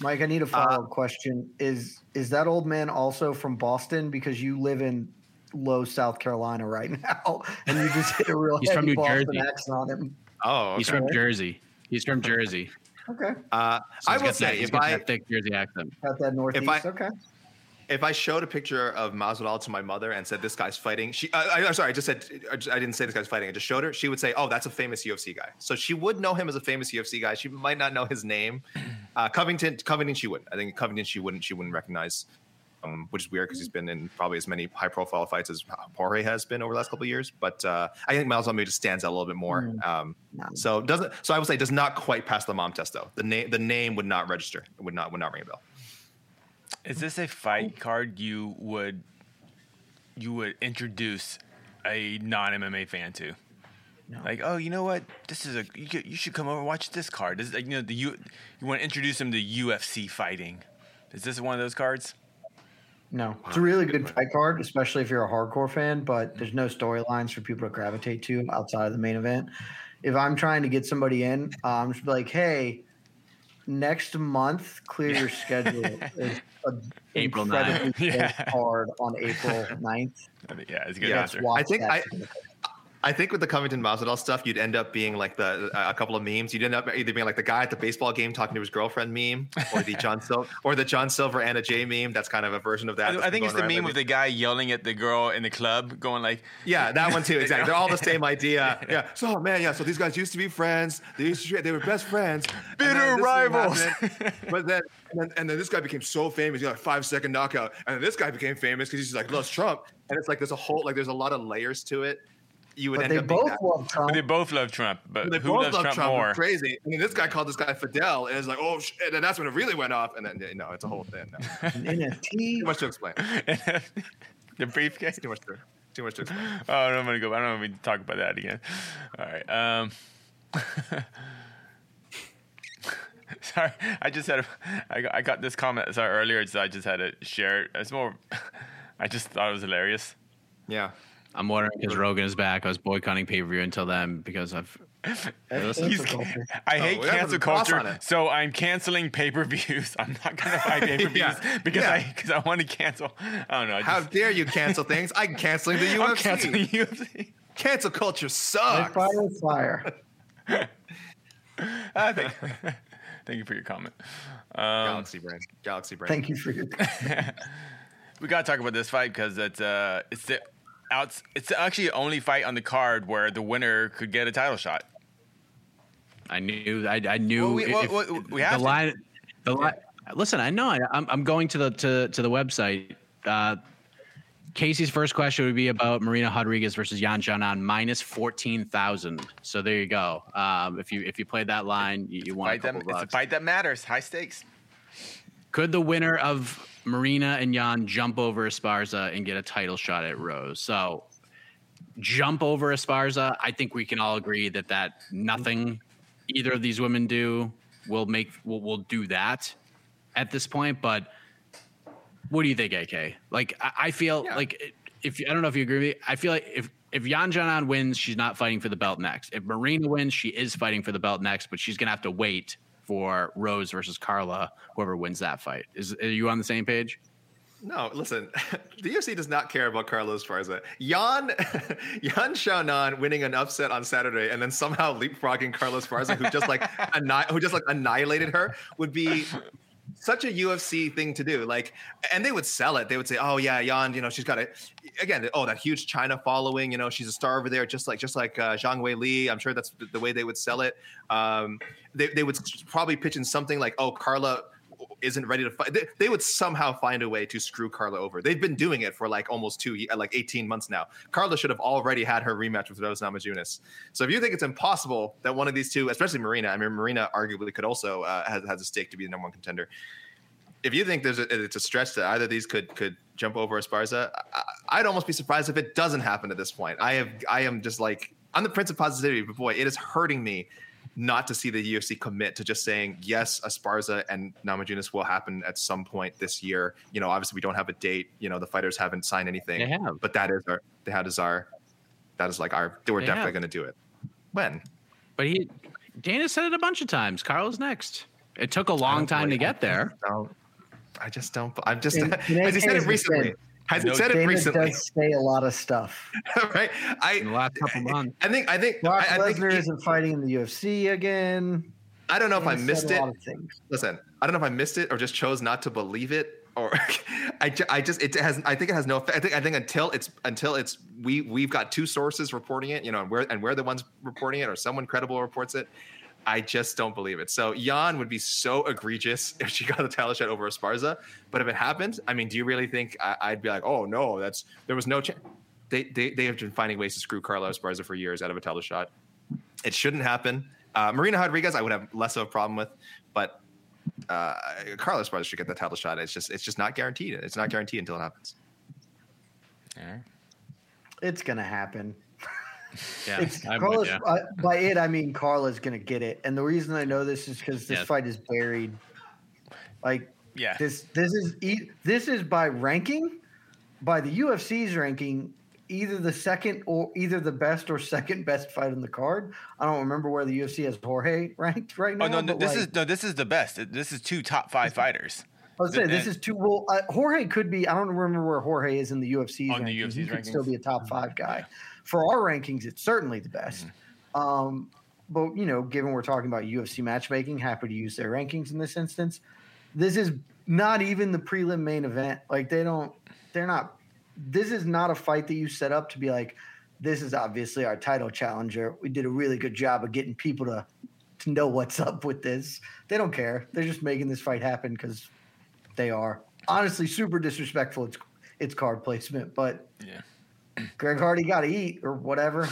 Mike, I need a follow-up uh, question. Is is that old man also from Boston? Because you live in low South Carolina right now, and you just hit a real he's heavy from New Boston Jersey. Accent on him. Oh, okay. He's from Jersey. He's from Jersey. Okay. Uh, so I will say, that, if I that thick Jersey accent, got that Northeast. If I, okay. If I showed a picture of Masvidal to my mother and said this guy's fighting, she uh, I, I'm sorry, I just said I didn't say this guy's fighting. I just showed her. She would say, "Oh, that's a famous U F C guy." So she would know him as a famous U F C guy. She might not know his name. Uh, Covington, Covington, she wouldn't. I think Covington, she wouldn't. She wouldn't recognize. Um, which is weird because he's been in probably as many high-profile fights as Jorge has been over the last couple of years. But uh, I think Masvidal maybe just stands out a little bit more. Mm. Um, no. So doesn't. So I would say does not quite pass the mom test though. The name the name would not register. It would not would not ring a bell. Is this a fight card you would you would introduce a non-M M A fan to? No. Like, oh, you know what? This is a you, you should come over and watch this card. This is, you know, the you you want to introduce them to U F C fighting. Is this one of those cards? No, it's a really good fight card, especially if you're a hardcore fan, but there's no storylines for people to gravitate to outside of the main event. If I'm trying to get somebody in, I'm um, just like, hey, next month, clear your schedule. It's April ninth. Yeah. Hard on April ninth. Yeah, it's a good yeah, answer. I think I, I think with the Covington Masvidal stuff, you'd end up being like the uh, a couple of memes. You'd end up either being like the guy at the baseball game talking to his girlfriend meme, or the John Sil- or the John Silver Anna Jay meme. That's kind of a version of that. I, I think it's the meme maybe. With the guy yelling at the girl in the club, going like, "Yeah, that one too." Exactly. They're all the same idea. Yeah. So man, yeah. So these guys used to be friends. They used to they were best friends. Bitter rivals. But then and, then and then this guy became so famous. He got a five second knockout, and then this guy became famous because he's like loves Trump, and it's like there's a whole like there's a lot of layers to it. You would but end they up both love Trump. But they both love Trump. But they who both loves love Trump, Trump more? Crazy. I mean, this guy called this guy Fidel, and it's like, oh, sh-. And that's when it really went off. And then, no, it's a whole thing. No. N F T. Too much to explain. The briefcase. Too much to, too much to explain. Oh, no, I'm gonna go. I don't know if we can talk about that again. All right. Um, sorry, I just had. A, I got, I got this comment sorry earlier, so I just had to share it. It's more. I just thought it was hilarious. Yeah. I'm wondering because Rogan is back. I was boycotting pay-per-view until then because I've. He's, I hate oh, cancel culture, so I'm canceling pay-per-views. I'm not going to buy pay-per-views yeah. because yeah. I because I want to cancel. I don't know. I just, how dare you cancel things? I'm canceling the U F C. I'm canceling U F C. Cancel culture sucks. Fire is fire. I think. Thank you for your comment. Um, Galaxy brand. Galaxy brand. Thank you for your. We got to talk about this fight because it's uh it's the. Out, it's actually the only fight on the card where the winner could get a title shot. I knew. I, I knew. Well, we, if, well, well, we have the to. Line, the line, listen, I know. I, I'm, I'm going to the to, to the website. Uh, Casey's first question would be about Marina Rodriguez versus Yan Xiaonan minus fourteen thousand. So there you go. Um, if you if you played that line, you, you want to. It's a fight that matters. High stakes. Could the winner of Marina and Yan jump over Esparza and get a title shot at Rose? So jump over Esparza. I think we can all agree that that nothing either of these women do will make will will do that at this point. But what do you think, A K? Like I, I feel yeah. like if I don't know if you agree with me, I feel like if if Yan Xiaonan wins, she's not fighting for the belt next. If Marina wins, she is fighting for the belt next, but she's gonna have to wait for Rose versus Carla, whoever wins that fight. Is are you on the same page? No, listen, the U F C does not care about Carla Esparza. Yan Yan Xiaonan winning an upset on Saturday and then somehow leapfrogging Carla Esparza, who just like anni- who just like annihilated her, would be such a U F C thing to do. Like, and they would sell it. They would say, "Oh yeah, Yan, you know, she's got it." Again, oh, that huge China following. You know, she's a star over there, just like just like uh, Zhang Wei Li. I'm sure that's the way they would sell it. Um, they they would probably pitch in something like, "Oh, Carla isn't ready to fight." They, they would somehow find a way to screw Carla over. They've been doing it for like almost two, like eighteen months now. Carla should have already had her rematch with Rose Namajunas. So if you think it's impossible that one of these two, especially Marina, I mean, Marina arguably could also uh, has, has a stake to be the number one contender. If you think there's a, it's a stretch that either of these could could jump over Esparza, I, I'd almost be surprised if it doesn't happen at this point. I have, I am just like, I'm the prince of positivity, but boy, it is hurting me not to see the U F C commit to just saying, yes, Esparza and Namajunas will happen at some point this year. You know, obviously we don't have a date. You know, the fighters haven't signed anything. They have. But that is our, that is our, that is like our, they were they definitely going to do it. When? But he, Dana said it a bunch of times. Carla's next. it took a long time like, to get there. No, I just don't. I'm just. And, and as he said it recently. Has no, said it David recently. Does say a lot of stuff, right? I in the last couple months. I think. I think. Brock I, I Lesnar think he, isn't fighting in the U F C again. I don't know David if I missed it. Listen, I don't know if I missed it or just chose not to believe it, or I, I just it has. I think it has no effect. I think. I think until it's until it's we we've got two sources reporting it, you know, and we're and we're the ones reporting it, or someone credible reports it. I just don't believe it. So Yan would be so egregious if she got the title shot over Esparza. But if it happened, I mean, do you really think I, I'd be like, oh, no, that's there was no chance. They, they they have been finding ways to screw Carla Esparza for years out of a title shot. It shouldn't happen. Uh, Marina Rodriguez, I would have less of a problem with. But uh, Carla Esparza should get the title shot. It's just it's just not guaranteed. It's not guaranteed until it happens. Yeah. It's going to happen. Yeah, it's, Carla's, yeah. uh, by it I mean Carla's gonna get it, and the reason I know this is because this yeah. fight is buried. Like, yeah, this this is e- this is by ranking, by the U F C's ranking, either the second or either the best or second best fight on the card. I don't remember where the U F C has Jorge ranked right now. Oh no, no this like, is no, this is the best. This is two top five fighters. I was saying this is too well. Uh, Jorge could be. I don't remember where Jorge is in the U F C's on rankings. The U F C's he rankings. Could still be a top five guy. Yeah. For our rankings, it's certainly the best. Mm-hmm. Um, but you know, given we're talking about U F C matchmaking, happy to use their rankings in this instance. This is not even the prelim main event. Like they don't. They're not. This is not a fight that you set up to be like. This is obviously our title challenger. We did a really good job of getting people to to know what's up with this. They don't care. They're just making this fight happen because. They are honestly super disrespectful. It's it's card placement, but yeah. Greg Hardy got to eat or whatever.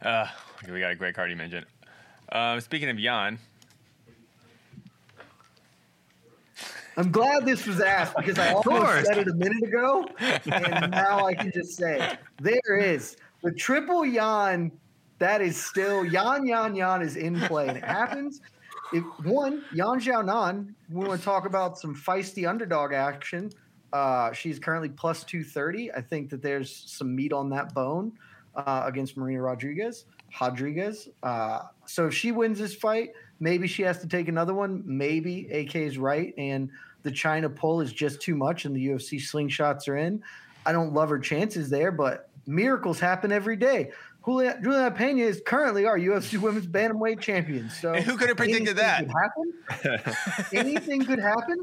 uh, we got a Greg Hardy mention. Uh, speaking of Yan, I'm glad this was asked because I almost said it a minute ago, and now I can just say it. There is the triple Yan. That is still Yan Yan Yan is in play, and it happens. If one, Yan Xiaonan, we want to talk about some feisty underdog action. Uh, she's currently plus two thirty. I think that there's some meat on that bone uh, against Marina Rodriguez. Rodriguez. Uh, so if she wins this fight, maybe she has to take another one. Maybe A K is right, and the China pull is just too much, and the U F C slingshots are in. I don't love her chances there, but miracles happen every day. Juliana, Juliana Pena is currently our U F C Women's Bantamweight Champion. So and who could have predicted that? Could happen. Anything could happen.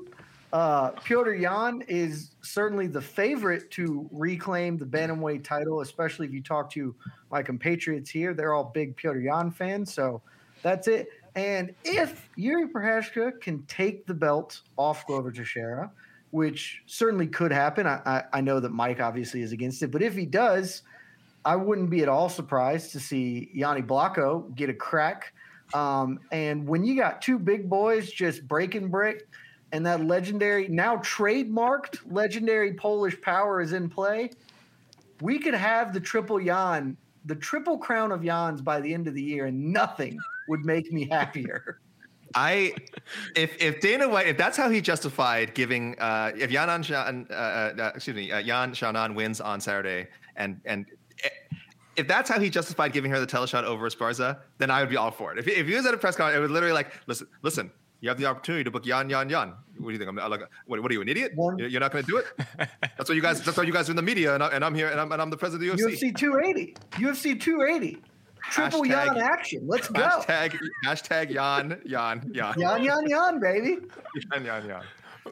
Uh, Piotr Yan is certainly the favorite to reclaim the Bantamweight title, especially if you talk to my compatriots here. They're all big Piotr Yan fans, so that's it. And if Jiří Procházka can take the belt off Glover Teixeira, which certainly could happen. I, I, I know that Mike obviously is against it, but if he does – I wouldn't be at all surprised to see Yanni Blocko get a crack. Um, and when you got two big boys just breaking brick and that legendary, now trademarked legendary Polish power is in play, we could have the triple Yan, the triple crown of Yans by the end of the year, and nothing would make me happier. I, if if Dana White, if that's how he justified giving, uh, if Yan Xiaonan, uh, uh, excuse me, uh, Yan Xiaonan wins on Saturday and and if that's how he justified giving her the teleshot over Esparza, then I would be all for it. If, if he was at a press conference, it was literally like, listen, listen, you have the opportunity to book Yan, Yan, Yan. What do you think? I'm like, what, what are you, an idiot? One. You're not going to do it. That's what you guys. That's what you guys are in the media, and, I, and I'm here, and I'm, and I'm the president of the U F C. U F C two eighty. U F C two eighty. Triple hashtag, Yan action. Let's go. Hashtag, hashtag Yan, Yan, Yan. Yan, Yan, Yan, baby. Yan, Yan, Yan.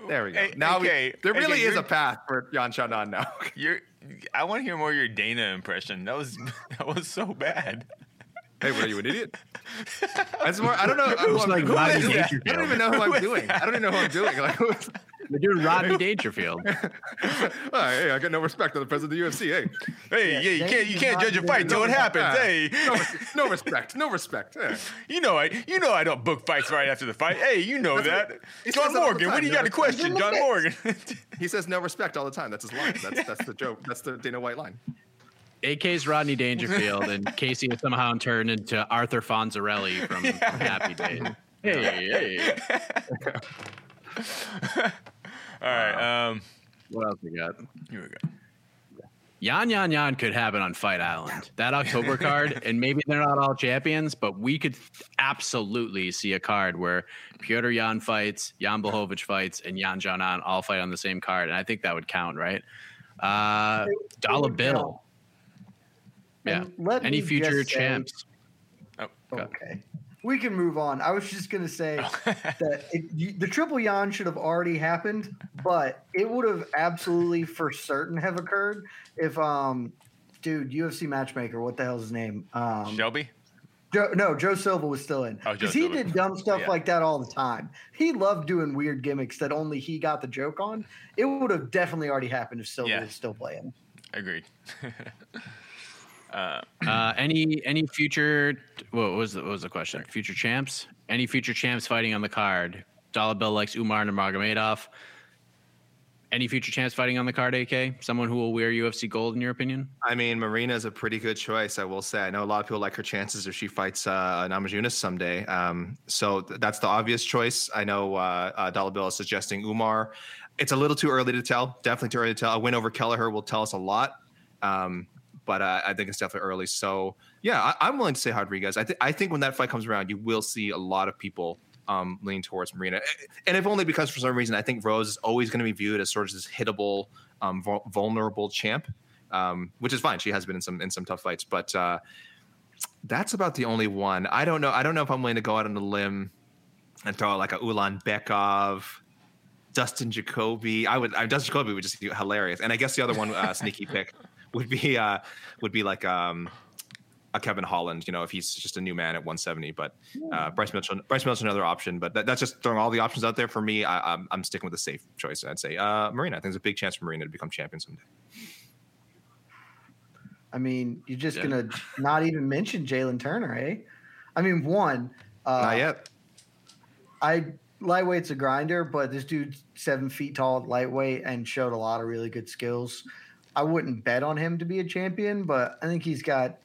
There we go. A- now okay. we, there really okay, is a path for Yan Xiaonan now. You're. I want to hear more of your Dana impression. That was that was so bad. Hey, were you an idiot? That's more. I don't know. I, was like, who is that? I don't even know who I'm doing. I don't even know who I'm doing. Like, who is you're doing Rodney Dangerfield. Oh, hey, I got no respect for the president of the U F C. Hey, hey, yeah, yeah you Dana can't you can't judge a fight till it happens. Uh, hey, no, no respect, no respect. Hey. You know I you know I don't book fights right after the fight. Hey, you know That's that. What, John Morgan, what do you no got respect. A question, John Morgan? He says no respect all the time. That's his line. That's that's the joke. That's the Dana White line. A K's Rodney Dangerfield, and Casey has somehow turned into Arthur Fonzarelli from, yeah. from Happy Days. Hey, hey. All right. Um, what else we got? Here we go. Yan Yan Yan could happen on Fight Island, that October card, and maybe they're not all champions, but we could absolutely see a card where Petr Yan fights, Jan Blachowicz fights, and Yan Xiaonan all fight on the same card, and I think that would count, right? Uh, dollar bill. Yeah. Any future champs. Say, oh, okay. We can move on. I was just going to say that it, the triple Yan should have already happened, but it would have absolutely for certain have occurred if, um, dude, U F C matchmaker, what the hell's his name? Um, Shelby? Joe, no, Joe Silva was still in. Because oh, he Silva. did dumb stuff yeah. like that all the time. He loved doing weird gimmicks that only he got the joke on. It would have definitely already happened if Silva yeah. was still playing. Agreed. Uh, uh, any any future what was the, what was the question? Future champs? Any future champs fighting on the card? Dollar Bill likes Umar Nurmagomedov. Any future champs fighting on the card, A K? Someone who will wear U F C gold, in your opinion? I mean, Marina's a pretty good choice, I will say. I know a lot of people like her chances if she fights uh, Namajunas someday. Um, so th- that's the obvious choice. I know uh, uh, Dollar Bill is suggesting Umar. It's a little too early to tell. Definitely too early to tell. A win over Kelleher will tell us a lot. Um, But uh, I think it's definitely early. So, yeah, I- I'm willing to say Rodriguez. I, th- I think when that fight comes around, you will see a lot of people um, lean towards Marina. And if only because for some reason, I think Rose is always going to be viewed as sort of this hittable, um, vul- vulnerable champ, um, which is fine. She has been in some in some tough fights. But uh, that's about the only one. I don't know. I don't know if I'm willing to go out on a limb and throw out like a Ulanbekov, Dustin Jacoby. I would. I, Dustin Jacoby would just be hilarious. And I guess the other one, uh, sneaky pick. Would be uh, would be like um, a Kevin Holland, you know, if he's just a new man at one seventy. But uh, Bryce Mitchell, Bryce Mitchell, another option. But that, that's just throwing all the options out there for me. I, I'm, I'm sticking with the safe choice. I'd say uh, Marina. I think there's a big chance for Marina to become champion someday. I mean, you're just yeah. gonna not even mention Jalen Turner, eh? I mean, one. Uh, not yet. I lightweight's a grinder, but this dude's seven feet tall, lightweight, and showed a lot of really good skills. I wouldn't bet on him to be a champion, but I think he's got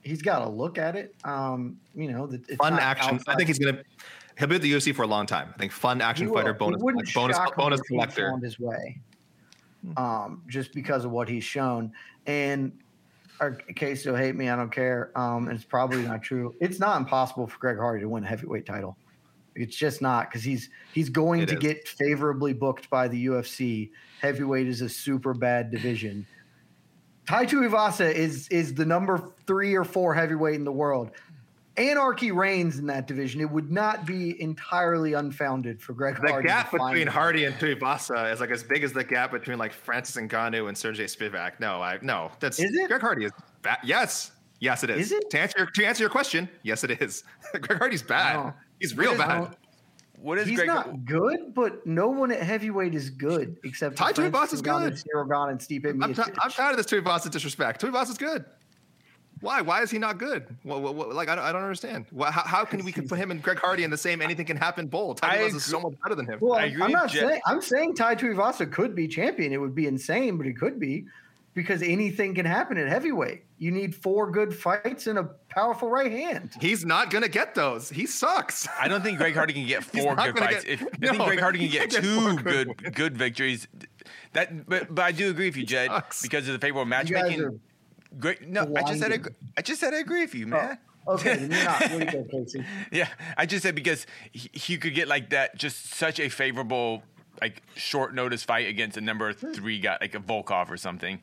he's got to look at it. Um, you know, it's fun action. Outside. I think he's gonna he'll be at the U F C for a long time. I think fun action fighter, bonus like, bonus bonus collector on his way, um, just because of what he's shown. And okay, so hate me, I don't care. Um, and it's probably not true. It's not impossible for Greg Hardy to win a heavyweight title. It's just not, because he's he's going it to is. get favorably booked by the U F C. Heavyweight is a super bad division. Taito Ivasa is is the number three or four heavyweight in the world. Anarchy reigns in that division. It would not be entirely unfounded for Greg the Hardy. The gap between Hardy and Tuivasa is like as big as the gap between like Francis Ngannou and Sergey Spivak. No, I no, that's is it? Greg Hardy is bad. Yes, yes, it is. Is it? To answer your, to answer your question, yes, it is. Greg Hardy's bad. No. He's real bad. What is He's Greg? Not good, but no one at heavyweight is good except Ty Tuivasa is good. Saragon and Steve I'm, t- I'm tired of this Tuivasa disrespect. Tuivasa is good. Why? Why is he not good? What, what, what, like I don't, I don't understand. Why, how, how can we can put him and Greg Hardy in the same anything can happen bowl? Ty Tuivasa is so much better than him. Well, I agree I'm not saying I'm saying Ty Tuivasa could be champion. It would be insane, but it could be, because anything can happen at heavyweight. You need four good fights and a powerful right hand. He's not going to get those. He sucks. I don't think Greg Hardy can get four good fights. Get, if, no, I think Greg Hardy can get, get two good good, good victories. That, but, but I do agree with you, Jed, because of the favorable matchmaking. Great. No, blinding. I just said I, I just said I agree with you, man. Oh, okay, then you're not. Where do you go, Casey? Yeah, I just said because he, he could get like that, just such a favorable like short notice fight against a number three guy, like a Volkov or something.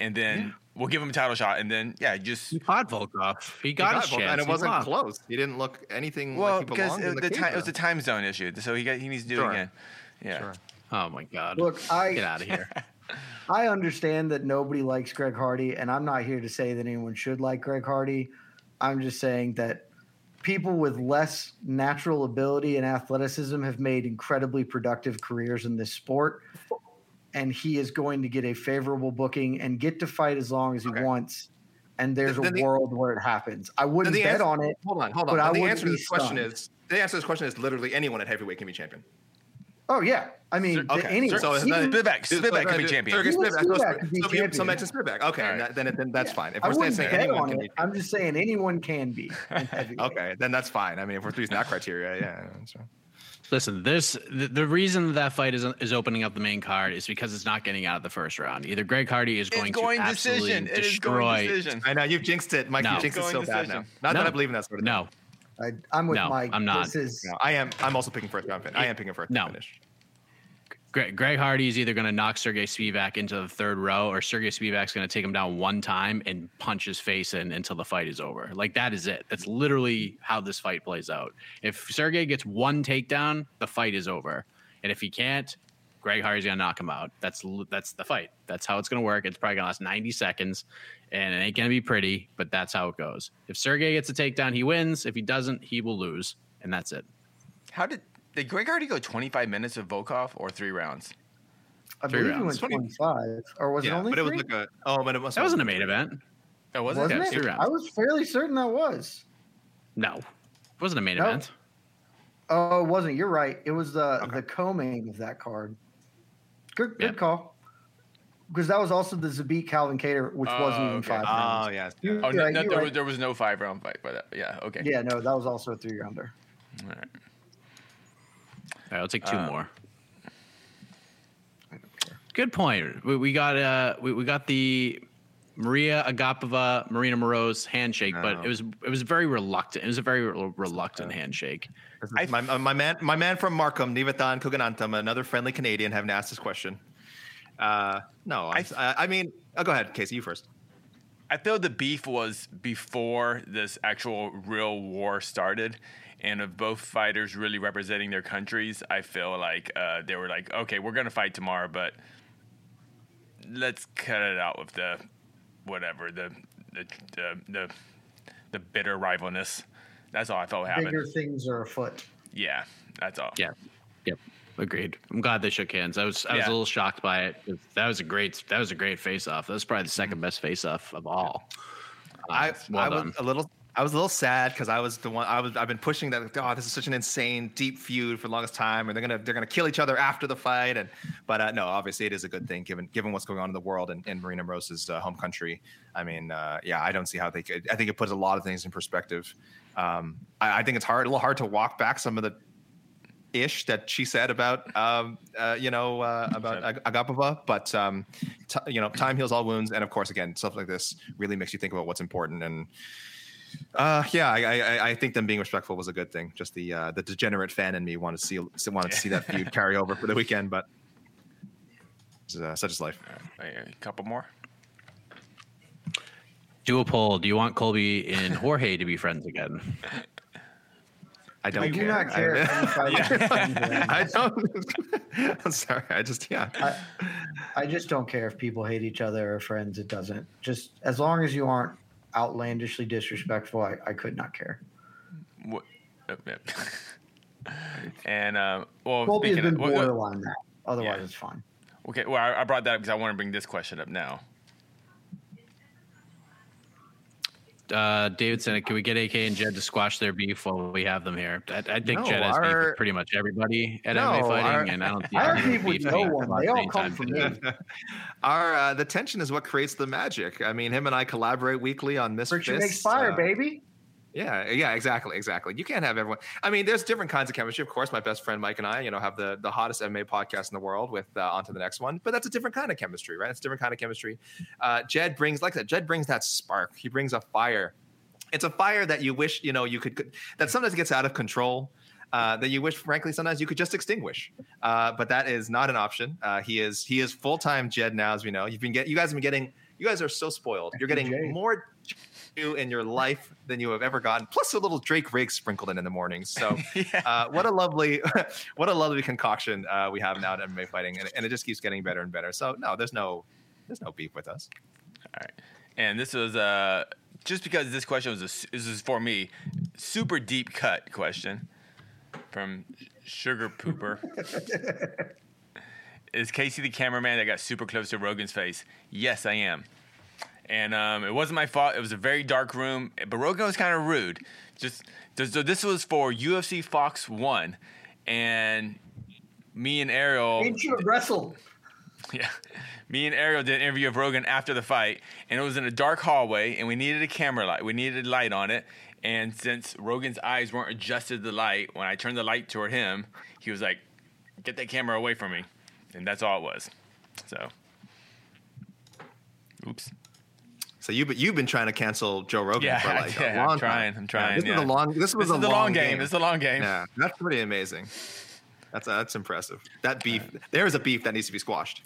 And then yeah. we'll give him a title shot. And then, yeah, just. He caught Volkov. He got, he got his Volkov, chance. And it he wasn't lost. close. He didn't look anything well, like he belonged. Well, because it, the the time, it was a time zone issue. So he got he needs to do sure. it again. Yeah. Sure. Oh, my God. Look, I. Get out of here. I understand that nobody likes Greg Hardy. And I'm not here to say that anyone should like Greg Hardy. I'm just saying that people with less natural ability and athleticism have made incredibly productive careers in this sport, and he is going to get a favorable booking and get to fight as long as he okay. wants. And there's then a the, world where it happens. I wouldn't bet answer, on it. Hold on, hold on. But I the answer to this question is the answer to this question is literally anyone at heavyweight can be champion. Oh yeah, I mean, okay. anyone. So Spivak, Spivak can be champion. Spivak, so mention Spivak. Okay, right. that, then, then that's yeah. fine. If we're saying anyone can be, I'm just saying anyone can be. Okay, then that's fine. I mean, if we're using that criteria, yeah. So. Listen, this the reason that fight is is opening up the main card is because it's not getting out of the first round. Either Greg Hardy is going, going to absolutely decision. destroy. It is going decision. I know you've jinxed it, Mike. No. You've jinxed it so decision. bad now. Not no. that I believe in that sort of no. thing. No, I, I'm with no, Mike. I'm not. This is... no, I am. I'm also picking first round finish. I am picking first round no. finish. Greg, Greg Hardy is either going to knock Sergey Spivak into the third row, or Sergey Spivak's going to take him down one time and punch his face in until the fight is over. Like, that is it. That's literally how this fight plays out. If Sergey gets one takedown, the fight is over. And if he can't, Greg Hardy's going to knock him out. That's that's the fight. That's how it's going to work. It's probably going to last ninety seconds, and it ain't going to be pretty, but that's how it goes. If Sergey gets a takedown, he wins. If he doesn't, he will lose, and that's it. How did... Did Greg Hardy go twenty-five minutes with Volkov or three rounds? I three believe rounds. He went twenty-five. Or was yeah, it only but three? It was like a, oh, but it must that wasn't a main event. That wasn't, wasn't yeah, it? Three rounds. I was fairly certain that was. No. It wasn't a main no. event. Oh, it wasn't. You're right. It was the, okay. the co-main of that card. Good, good yeah. call. Because that was also the Zabit Calvin Cater, which oh, wasn't even okay. five rounds. Oh, yes. Yeah. Oh, no, right, no, there, right. was, there was no five-round fight by that. Yeah, okay. Yeah, no, that was also a three-rounder. All right. All right, I'll take two um, more. I don't care. Good point. We, we got uh, we, we got the Maria Agapova Marina Moroz handshake, no. but it was it was very reluctant. It was a very re- reluctant uh, handshake. I, my, my man, my man from Markham, Nivathan Kuganantam, another friendly Canadian, having asked this question. Uh, no, I, I, I mean, oh, go ahead, Casey. You first. I feel the beef was before this actual real war started. And of both fighters really representing their countries, I feel like uh, they were like, okay, we're going to fight tomorrow, but let's cut it out with the whatever, the the the, the, the bitter rivalness. That's all I felt happened. Bigger things are afoot. Yeah, that's all. Yeah, yep, agreed. I'm glad they shook hands. I was I was yeah. a little shocked by it. That was a great that was a great face off. That was probably the second best face off of all. Uh, I well I done. was a little. I was a little sad because I was the one I was I've been pushing that like, oh, this is such an insane deep feud for the longest time, and they're gonna they're gonna kill each other after the fight, and but uh, no, obviously it is a good thing given given what's going on in the world and, and Marina Rose's uh, home country. I mean, uh, yeah, I don't see how they could. I think it puts a lot of things in perspective. Um, I, I think it's hard a little hard to walk back some of the ish that she said about um, uh, you know uh, about Ag- Agapova, but um, t- you know time heals all wounds, and of course again stuff like this really makes you think about what's important and. Uh, yeah, I, I, I think them being respectful was a good thing. Just the uh, the degenerate fan in me wanted to see wanted to see that feud carry over for the weekend, but uh, such is life. All right, a couple more. Do a poll. Do you want Colby and Jorge to be friends again? I don't I do care. Not care. I, yeah. I don't. I'm sorry. I just yeah. I, I just don't care if people hate each other or friends. It doesn't. Just as long as you aren't outlandishly disrespectful, I, I could not care. What? Oh, yeah. and uh, well, Colby has been borderline well, well, now. Otherwise, yeah. it's fine. Okay. Well, I, I brought that up because I want to bring this question up now. Uh, David Sennett, can we get A K and Jed to squash their beef while we have them here? I, I think no, Jed has our, beef with pretty much everybody at no, M M A fighting, our, and I don't think our beef with no one. They all come from me. Our uh, the tension is what creates the magic. I mean, him and I collaborate weekly on Miss Fist. Makes fire, uh, baby. Yeah, yeah, exactly, exactly. You can't have everyone. I mean, there's different kinds of chemistry. Of course, my best friend Mike and I, you know, have the, the hottest M M A podcast in the world with uh, On to the Next One. But that's a different kind of chemistry, right? It's a different kind of chemistry. Uh, Jed brings, like I said, Jed brings that spark. He brings a fire. It's a fire that you wish, you know, you could, could that sometimes gets out of control. Uh, that you wish, frankly, sometimes you could just extinguish, uh, but that is not an option. Uh, he is he is full time Jed now, as we know. You've been get, you guys have been getting. You guys are so spoiled. You're getting more in your life than you have ever gotten, plus a little Drake Riggs sprinkled in in the mornings. So yeah. uh, what a lovely what a lovely concoction uh, we have now at M M A fighting, and, and it just keeps getting better and better. So no, there's no there's no beef with us. All right. And this was uh, just because this question was a, this is for me, super deep cut question from Sugar Pooper. Is Casey the cameraman that got super close to Rogan's face? Yes, I am. And um, it wasn't my fault. It was a very dark room. But Rogan was kind of rude. Just so this was for U F C Fox One, and me and Ariel. Ain't you wrestled? Yeah, me and Ariel did an interview of Rogan after the fight, and it was in a dark hallway, and we needed a camera light. We needed a light on it, And since Rogan's eyes weren't adjusted to the light, when I turned the light toward him, he was like, get that camera away from me. And that's all it was. So, oops. So you, but you've been trying to cancel Joe Rogan yeah, for like yeah, a long I'm trying, time. I'm trying. Yeah, this yeah. is the long. This was this a is the long, long game. game. This is the long game. Yeah, that's pretty amazing. That's uh, that's impressive. That beef. Right. There is a beef that needs to be squashed.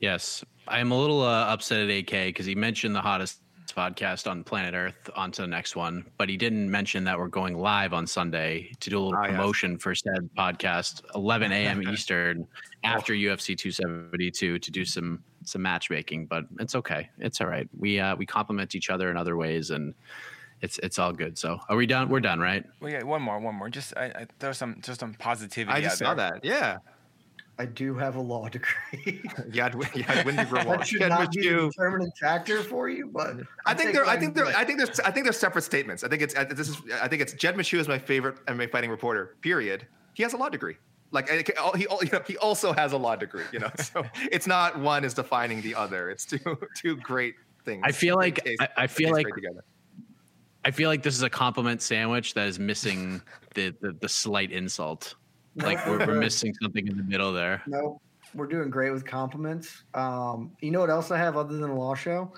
Yes, I'm a little uh, upset at A K because he mentioned the hottest podcast on planet Earth onto the next one, but he didn't mention that we're going live on Sunday to do a little ah, promotion yes. for said podcast, eleven a.m. Eastern after oh. U F C two seventy-two to do some some matchmaking. But it's okay, it's all right. We uh, we compliment each other in other ways, and it's it's all good. So are we done? We're done, right? Well, yeah. One more, one more. Just I, I, there's some just some positivity. I just out there. saw that. Yeah. I do have a law degree. yeah, I'd, yeah, I'd win that should Jed not be a determining factor for you, but I think they're. I think they're. I think there's. I think there's separate statements. I think it's. I, this is. I think it's. Jed Meshew is my favorite M M A fighting reporter. Period. He has a law degree. Like I, he, you know, he also has a law degree. You know, so it's not one is defining the other. It's two two great things. I feel like. Case, I, I feel like. I feel like this is a compliment sandwich that is missing the the, the slight insult. Like we're, we're missing something in the middle there. No, we're doing great with compliments. Um, you know what else I have other than a law show?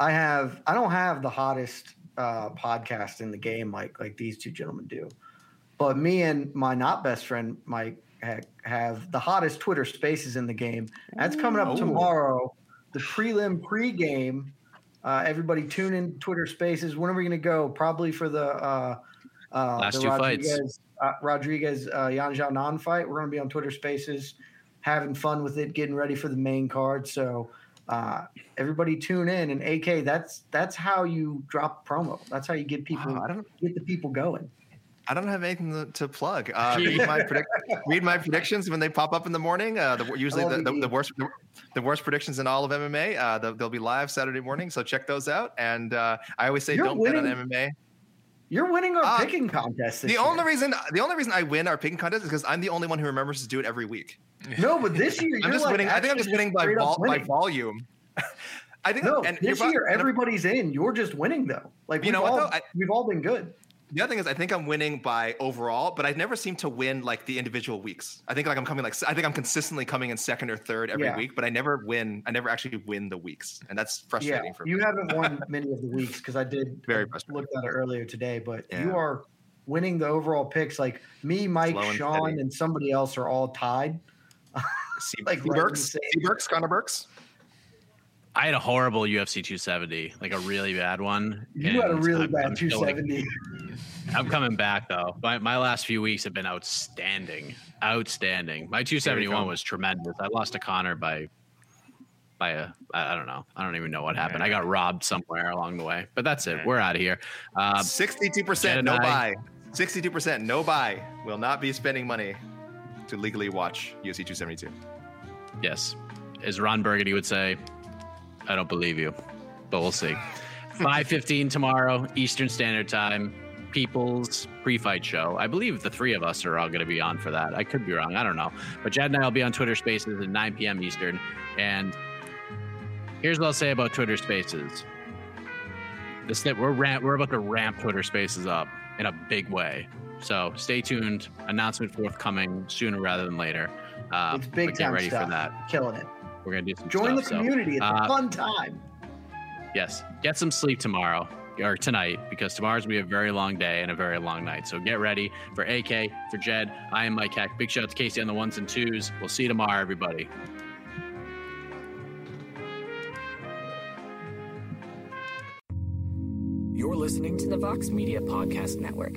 I have I don't have the hottest uh, podcast in the game, Mike, like these two gentlemen do. But me and my not best friend, Mike, ha- have the hottest Twitter Spaces in the game. That's coming up tomorrow. The prelim pregame. Uh, everybody tune in Twitter Spaces. When are we going to go? Probably for the uh, uh, last the two Rodriguez- fights. Uh, Rodriguez, uh, Yan Xiaonan fight. We're going to be on Twitter Spaces, having fun with it, getting ready for the main card. So uh, everybody tune in. And A K, that's that's how you drop promo. That's how you get people. Wow, I don't get the people going. I don't have anything to, to plug. Uh, read, my predict- read my predictions when they pop up in the morning. Uh, the, usually the, the, the worst the, the worst predictions in all of M M A. Uh, they'll, they'll be live Saturday morning. So check those out. And uh, I always say You're don't winning. bet on M M A. You're winning our uh, picking contest. This the year. only reason the only reason I win our picking contest is because I'm the only one who remembers to do it every week. No, but this year you're I'm just like winning. I think I'm just winning by, vol- winning by volume. I think. No, and this you're, year everybody's in. You're just winning though. Like you know, all, what, though? I, we've all been good. The other thing is, I think I'm winning by overall, but I never seem to win like the individual weeks. I think like I'm coming like I think I'm consistently coming in second or third every yeah. week, but I never win. I never actually win the weeks, and that's frustrating yeah, for me. You haven't won many of the weeks because I did Very I looked at it earlier today, but yeah. you are winning the overall picks. Like me, Mike, Sloan, Sean, Eddie. and somebody else are all tied. like Burks, Burks, Connor Burks. I had a horrible U F C two seventy, like a really bad one. You had a really I'm, bad I'm two seventy. Like, I'm coming back though. My my last few weeks have been outstanding, outstanding. My two seventy-one was tremendous. I lost to Connor by, by a I don't know. I don't even know what happened. Yeah. I got robbed somewhere along the way. But that's it. Yeah. We're out of here. Sixty-two uh, percent no buy. Sixty-two percent no buy. Will not be spending money to legally watch U F C two seventy-two. Yes, as Ron Burgundy would say. I don't believe you, but we'll see. five fifteen tomorrow, Eastern Standard Time, People's Pre-Fight Show. I believe the three of us are all going to be on for that. I could be wrong. I don't know. But Jed and I will be on Twitter Spaces at nine p.m. Eastern. And here's what I'll say about Twitter Spaces. This, we're, ramp, we're about to ramp Twitter Spaces up in a big way. So stay tuned. Announcement forthcoming sooner rather than later. Uh, it's big time ready stuff. For that. Killing it. We're going to do some Join stuff, the community. So, it's uh, a fun time. Yes. Get some sleep tomorrow or tonight because tomorrow's going to be a very long day and a very long night. So get ready for A K, for Jed. I am Mike Heck. Big shout out to Casey on the ones and twos. We'll see you tomorrow, everybody. You're listening to the Vox Media Podcast Network.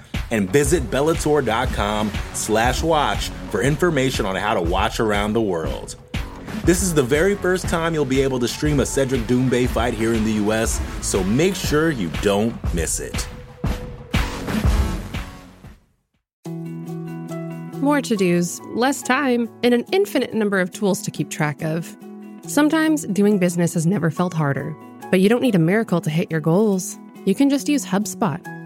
and visit Bellator dot com slash watch for information on how to watch around the world. This is the very first time you'll be able to stream a Cedric Doumbè fight here in the U S, so make sure you don't miss it. More to-dos, less time, and an infinite number of tools to keep track of. Sometimes doing business has never felt harder, but you don't need a miracle to hit your goals. You can just use HubSpot,